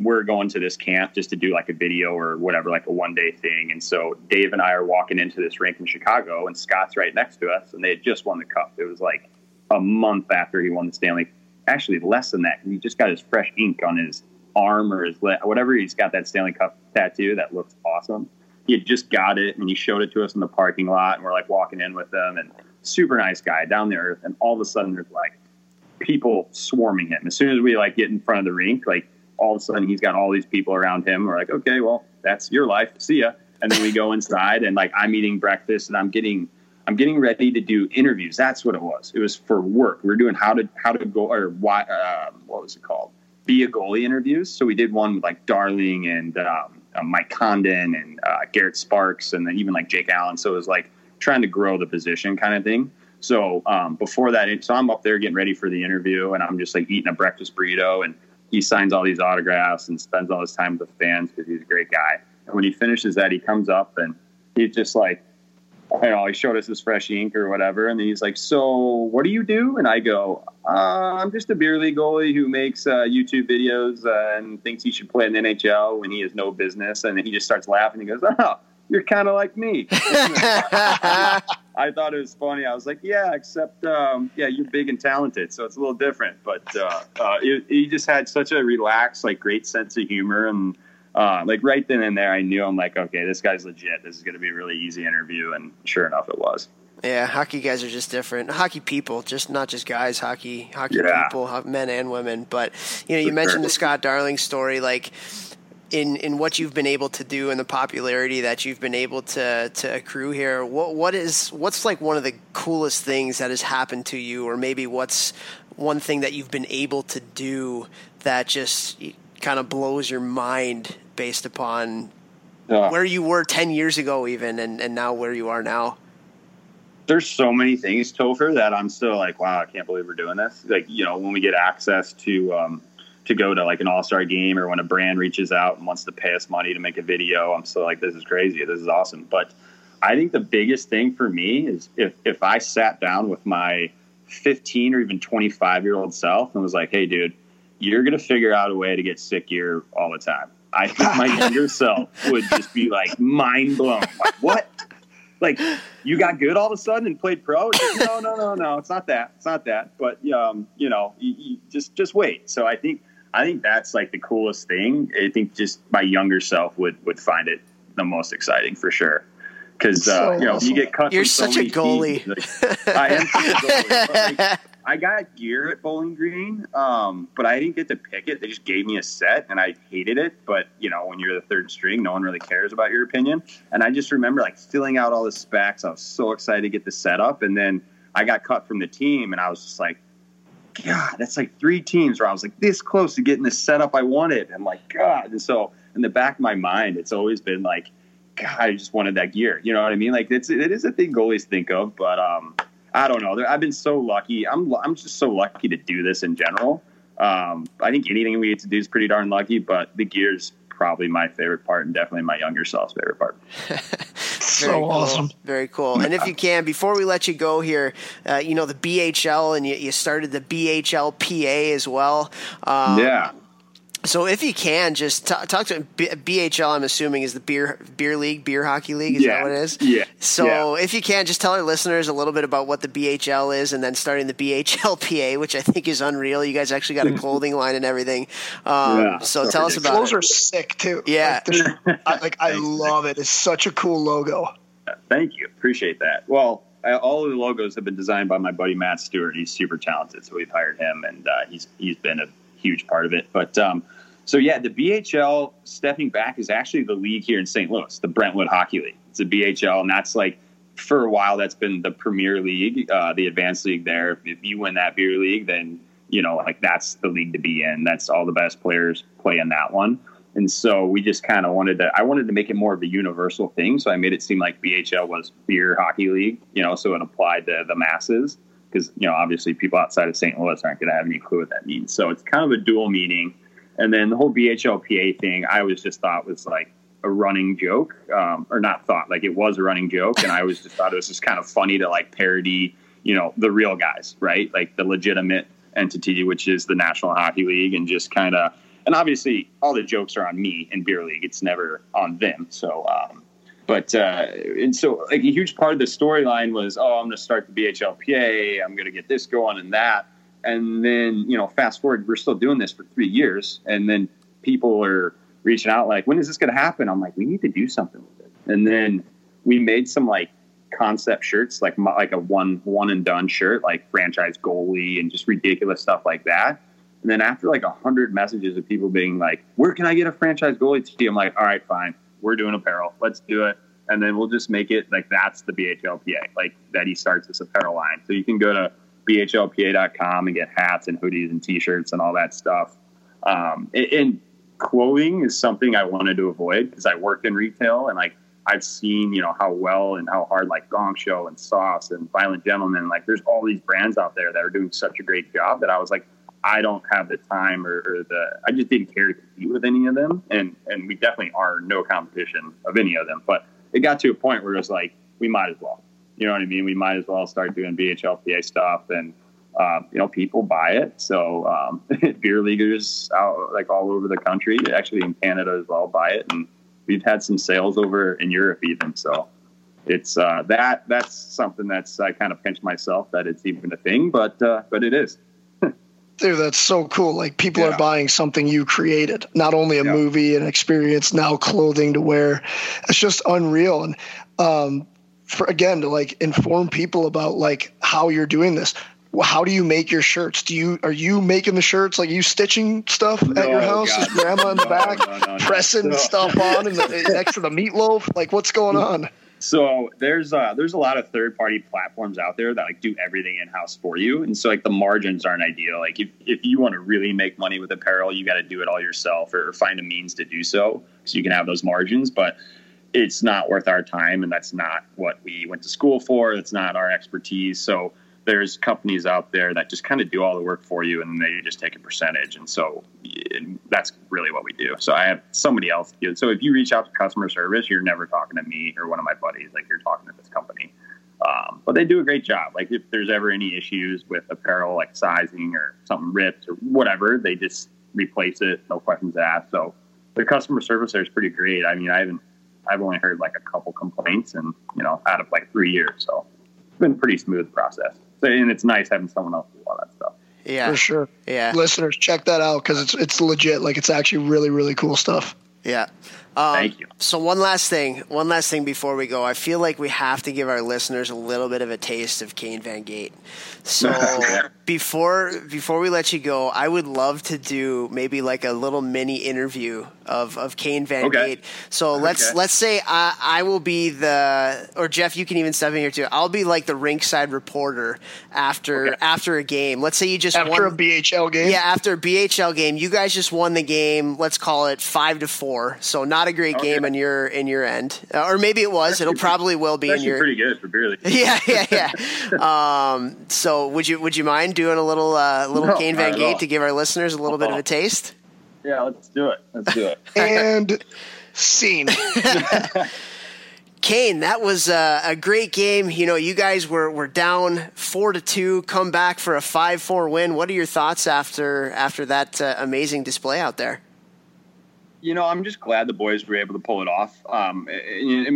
we're going to this camp just to do like a video or whatever, like a one-day thing. And so Dave and I are walking into this rink in Chicago, and Scott's right next to us, and they had just won the cup. It was like a month after he won the Stanley. Actually, less than that. He just got his fresh ink on his arm or his leg, whatever, he's got that Stanley Cup tattoo that looks awesome. He had just got it, and he showed it to us in the parking lot, and we're, like, walking in with him, and super nice guy, down the earth, and all of a sudden there's, like, people swarming him. As soon as we, like, get in front of the rink, like, all of a sudden he's got all these people around him. We're like, okay, well, that's your life. See ya. And then we go inside, and, like, I'm eating breakfast, and I'm getting ready to do interviews. That's what it was. It was for work. We were doing how to go, or why, what was it called? Be a goalie interviews. So we did one with, like, Darling and Mike Condon and Garrett Sparks, and then even, like, Jake Allen. So it was, like, trying to grow the position kind of thing. So before that, so I'm up there getting ready for the interview, and I'm just, like, eating a breakfast burrito, and he signs all these autographs and spends all his time with the fans because he's a great guy. And when he finishes that, he comes up, and he's just like, you know, he showed us his fresh ink or whatever, and he's like, so what do you do? And I go, I'm just a beer league goalie who makes YouTube videos and thinks he should play in the NHL when he has no business. And then he just starts laughing. He goes, oh, you're kind of like me. I thought it was funny. I was like, yeah, except, yeah, you're big and talented, so it's a little different. But he just had such a relaxed, like, great sense of humor. And, like, right then and there, I knew, I'm like, okay, this guy's legit. This is going to be a really easy interview. And sure enough, it was. Yeah, hockey guys are just different. Hockey people, just not just guys, hockey yeah. people, men and women. But, you know, you mentioned the Scott Darling story, like, in what you've been able to do and the popularity that you've been able to accrue here, what's like one of the coolest things that has happened to you, or maybe what's one thing that you've been able to do that just kind of blows your mind based upon where you were 10 years ago even and now where you are now? There's so many things, Topher, that I'm still like, wow, I can't believe we're doing this. Like, you know, when we get access to go to, like, an all-star game, or when a brand reaches out and wants to pay us money to make a video, I'm still like, this is crazy. This is awesome. But I think the biggest thing for me is if I sat down with my 15 or even 25-year-old self and was like, hey, dude, you're going to figure out a way to get sick gear all the time. I think my younger self would just be, like, mind blown. Like, what? Like, you got good all of a sudden and played pro? No. It's not that. But, you know, you just wait. So I think that's, like, the coolest thing. I think just my younger self would find it the most exciting for sure. Because, you know, awesome. You get cut. You're such a goalie. Teams, like, I am such a goalie. But, like, I got gear at Bowling Green, but I didn't get to pick it. They just gave me a set, and I hated it. But, you know, when you're the third string, no one really cares about your opinion. And I just remember, like, filling out all the specs. I was so excited to get the set up. And then I got cut from the team, and I was just like, God, that's like 3 teams where I was, like, this close to getting the setup I wanted. I'm like, God. And so in the back of my mind, it's always been like, God, I just wanted that gear. You know what I mean? Like, it is a thing goalies think of, but I don't know. I've been so lucky. I'm just so lucky to do this in general. I think anything we get to do is pretty darn lucky, but the gear's probably my favorite part, and definitely my younger self's favorite part. Awesome. Very cool. Yeah. And if you can, before we let you go here, you know, the BHL, and you started the BHLPA as well. Yeah. So if you can, just talk to BHL, I'm assuming, is the beer league, beer hockey league. Is that what it is? Yeah. So if you can, just tell our listeners a little bit about what the BHL is, and then starting the BHLPA, which I think is unreal. You guys actually got a clothing line and everything. So tell us about it. Those are sick, too. Yeah. Like, I love it. It's such a cool logo. Thank you. Appreciate that. Well, all of the logos have been designed by my buddy Matt Stewart. He's super talented, so we've hired him, and he's been a huge part of it. But so yeah, the BHL, stepping back, is actually the league here in St. Louis, the Brentwood Hockey League. It's a BHL, and that's, like, for a while that's been the Premier League, the advanced league there. If you win that beer league, then, you know, like, that's the league to be in. That's all the best players play in that one. And so we just kind of wanted to make it more of a universal thing. So I made it seem like BHL was beer hockey league, you know, so it applied to the masses. Because, you know, obviously people outside of St. Louis aren't going to have any clue what that means. So it's kind of a dual meaning. And then the whole BHLPA thing, I always just thought was, like, a running joke, or not thought, like, it was a running joke. And I always just thought it was just kind of funny to, like, parody, you know, the real guys, right? Like, the legitimate entity, which is the National Hockey League, and just kind of, and obviously all the jokes are on me in beer league. It's never on them. So, and so, like, a huge part of the storyline was, oh, I'm going to start the BHLPA. I'm going to get this going and that. And then, you know, fast forward, we're still doing this for 3 years. And then people are reaching out like, when is this going to happen? I'm like, we need to do something with it. And then we made some like concept shirts, like a one and done shirt, like franchise goalie and just ridiculous stuff like that. And then after like 100 messages of people being like, where can I get a franchise goalie tee? I'm like, all right, fine. We're doing apparel. Let's do it. And then we'll just make it like that's the BHLPA, like that he starts this apparel line. So you can go to bhlpa.com and get hats and hoodies and T-shirts and all that stuff. And clothing is something I wanted to avoid because I worked in retail and like I've seen, you know, how well and how hard like Gong Show and Sauce and Violent Gentleman, like there's all these brands out there that are doing such a great job that I was like, I don't have the time or I just didn't care to compete with any of them. And we definitely are no competition of any of them, but it got to a point where it was like, we might as well, you know what I mean? We might as well start doing BHLPA stuff and, you know, people buy it. So, beer leaguers out like all over the country, actually in Canada as well, buy it. And we've had some sales over in Europe even. So it's, that's something that's, I kind of pinch myself that it's even a thing, but it is. Dude, that's so cool. Like people are buying something you created, not only a movie, an experience, now clothing to wear. It's just unreal. And for again, to like inform people about like how you're doing this. How do you make your shirts? Are you making the shirts? Like, are you stitching stuff at your house? God. Is grandma in the back pressing stuff on and next to the meatloaf? Like what's going on? So there's a lot of third-party platforms out there that like do everything in-house for you, and so like the margins aren't ideal. Like if you want to really make money with apparel, you got to do it all yourself or find a means to do so, so you can have those margins. But it's not worth our time, and that's not what we went to school for. That's not our expertise. So there's companies out there that just kind of do all the work for you, and they just take a percentage. And so that's really what we do. So I have somebody else do it. So if you reach out to customer service, you're never talking to me or one of my buddies. Like you're talking to this company. But they do a great job. Like if there's ever any issues with apparel, like sizing or something ripped or whatever, they just replace it. No questions asked. So the customer service there is pretty great. I mean, I've only heard like a couple complaints and, you know, out of like 3 years. So it's been a pretty smooth process. So, and it's nice having someone else do all that stuff. Yeah, for sure. Yeah, listeners, check that out because it's legit. Like it's actually really, really cool stuff. Yeah. Thank you. So one last thing before we go, I feel like we have to give our listeners a little bit of a taste of Kane Van Gate. So before we let you go, I would love to do maybe like a little mini interview of Kane Van Gate. So let's say I will be or Jeff, you can even step in here too. I'll be like the rinkside reporter after a game. Let's say you just won a BHL game. Yeah. After a BHL game, you guys just won the game. Let's call it 5-4. So not a great game in your end, or maybe it was. It'll probably will be in your. Pretty good for beer league. Yeah. So would you mind doing a little Kane Van Gate to give our listeners a little bit of a taste? Yeah, let's do it. And scene. Kane, that was a great game. You know, you guys were down 4-2, come back for a 5-4 win. What are your thoughts after that amazing display out there? You know, I'm just glad the boys were able to pull it off. It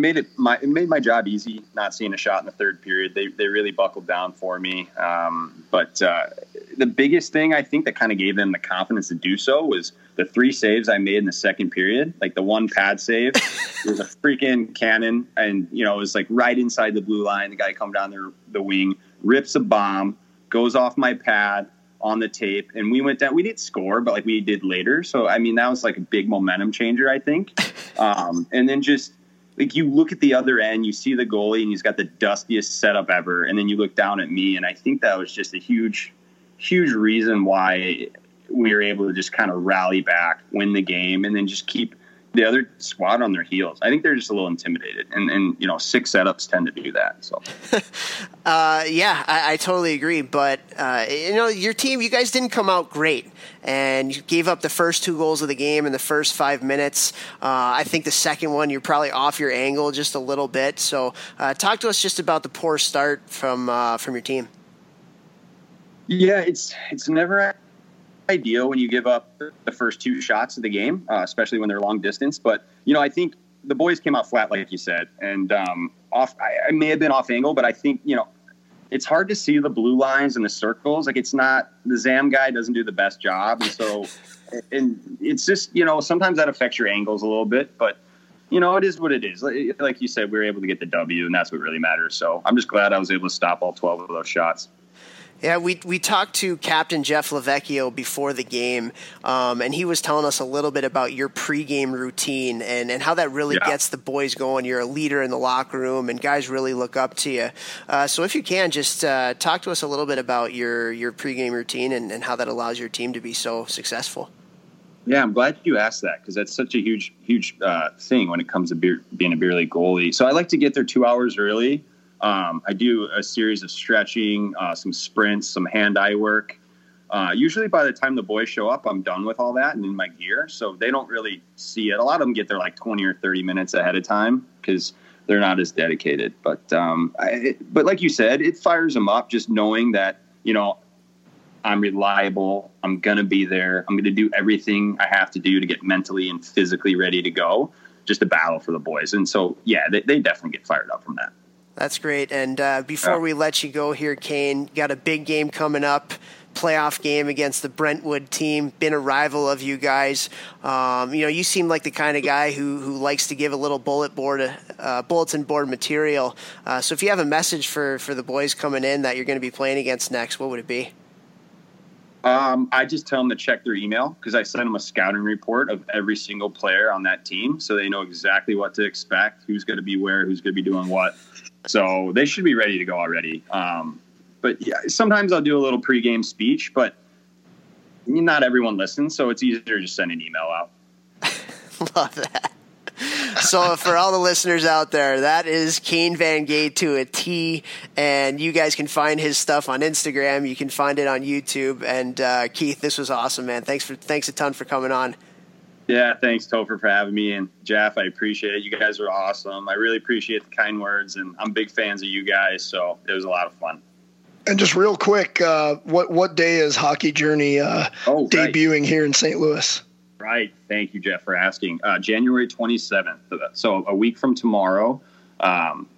made my job easy, not seeing a shot in the third period. They really buckled down for me. But the biggest thing I think that kind of gave them the confidence to do so was the 3 saves I made in the second period. Like the one pad save, it was a freaking cannon, and you know it was like right inside the blue line. The guy come down the wing, rips a bomb, goes off my pad on the tape, and we went down. We didn't score, but like we did later. So I mean, that was like a big momentum changer, I think. And then just like you look at the other end, you see the goalie, and he's got the dustiest setup ever. And then you look down at me, and I think that was just a huge, huge reason why we were able to just kind of rally back, win the game, and then just keep the other squad on their heels. I think they're just a little intimidated, and you know, 6 setups tend to do that. So, I totally agree. But you know, your team, you guys didn't come out great, and you gave up the first 2 goals of the game in the first 5 minutes. I think the second one, you're probably off your angle just a little bit. So, talk to us just about the poor start from your team. Yeah, it's never ideal when you give up the first 2 shots of the game, especially when they're long distance. But, you know, I think the boys came out flat, like you said, and I may have been off angle, but I think, you know, it's hard to see the blue lines and the circles. Like, it's not, the ZAM guy doesn't do the best job. And so, and it's just, you know, sometimes that affects your angles a little bit, but you know, it is what it is. Like you said, we were able to get the W, and that's what really matters. So I'm just glad I was able to stop all 12 of those shots. Yeah, we talked to Captain Jeff Lavecchio before the game, and he was telling us a little bit about your pregame routine and how that really gets the boys going. You're a leader in the locker room, and guys really look up to you. So if you can, just talk to us a little bit about your pregame routine and how that allows your team to be so successful. Yeah, I'm glad you asked that, because that's such a huge thing when it comes to being a beer league goalie. So I like to get there 2 hours early. I do a series of stretching, some sprints, some hand-eye work. Usually by the time the boys show up, I'm done with all that and in my gear, so they don't really see it. A lot of them get there like 20 or 30 minutes ahead of time because they're not as dedicated. But but like you said, it fires them up just knowing that, you know, I'm reliable, I'm going to be there, I'm going to do everything I have to do to get mentally and physically ready to go, just a battle for the boys. And so, yeah, they definitely get fired up from that. That's great. And before we let you go here, Kane, got a big game coming up, playoff game against the Brentwood team, been a rival of you guys. You know, you seem like the kind of guy who likes to give a little bulletin board material. So if you have a message for the boys coming in that you're going to be playing against next, what would it be? I just tell them to check their email, because I send them a scouting report of every single player on that team, so they know exactly what to expect, who's going to be where, who's going to be doing what. So they should be ready to go already. But yeah, sometimes I'll do a little pregame speech, but not everyone listens, so it's easier to just send an email out. Love that. So for all the listeners out there, that is Kane Van Gate to a T, and you guys can find his stuff on Instagram. You can find it on YouTube. And Keith, this was awesome, man. Thanks a ton for coming on. Yeah, thanks, Topher, for having me. And, Jeff, I appreciate it. You guys are awesome. I really appreciate the kind words, and I'm big fans of you guys, so it was a lot of fun. And just real quick, what day is Hockey Journey debuting here in St. Louis? Right. Thank you, Jeff, for asking. January 27th, so a week from tomorrow,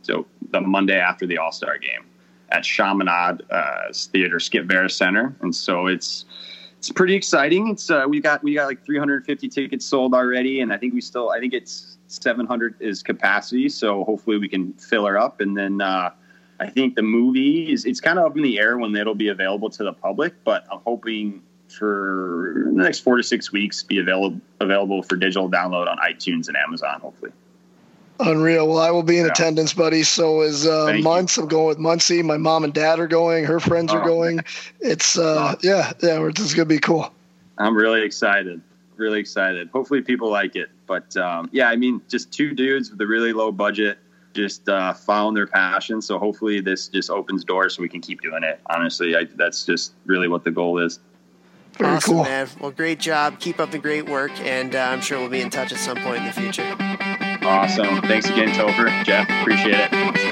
so the Monday after the All-Star game at Chaminade Theater Skip Barris Center. And so it's pretty exciting. It's we got like 350 tickets sold already, and I think it's 700 is capacity. So hopefully we can fill her up, and then I think the movie it's kind of up in the air when it'll be available to the public. But I'm hoping for the next 4 to 6 weeks be available for digital download on iTunes and Amazon. Hopefully. Unreal. Well, I will be in attendance, buddy. So is Munce. I'm going with Muncie. My mom and dad are going. Her friends are going. It's it's gonna be cool. I'm really excited. Really excited. Hopefully people like it. But just two dudes with a really low budget just found their passion. So hopefully this just opens doors so we can keep doing it. Honestly, that's just really what the goal is. Very awesome, cool, man. Well, great job. Keep up the great work, and I'm sure we'll be in touch at some point in the future. Awesome. Thanks again, Topher. Jeff, appreciate it.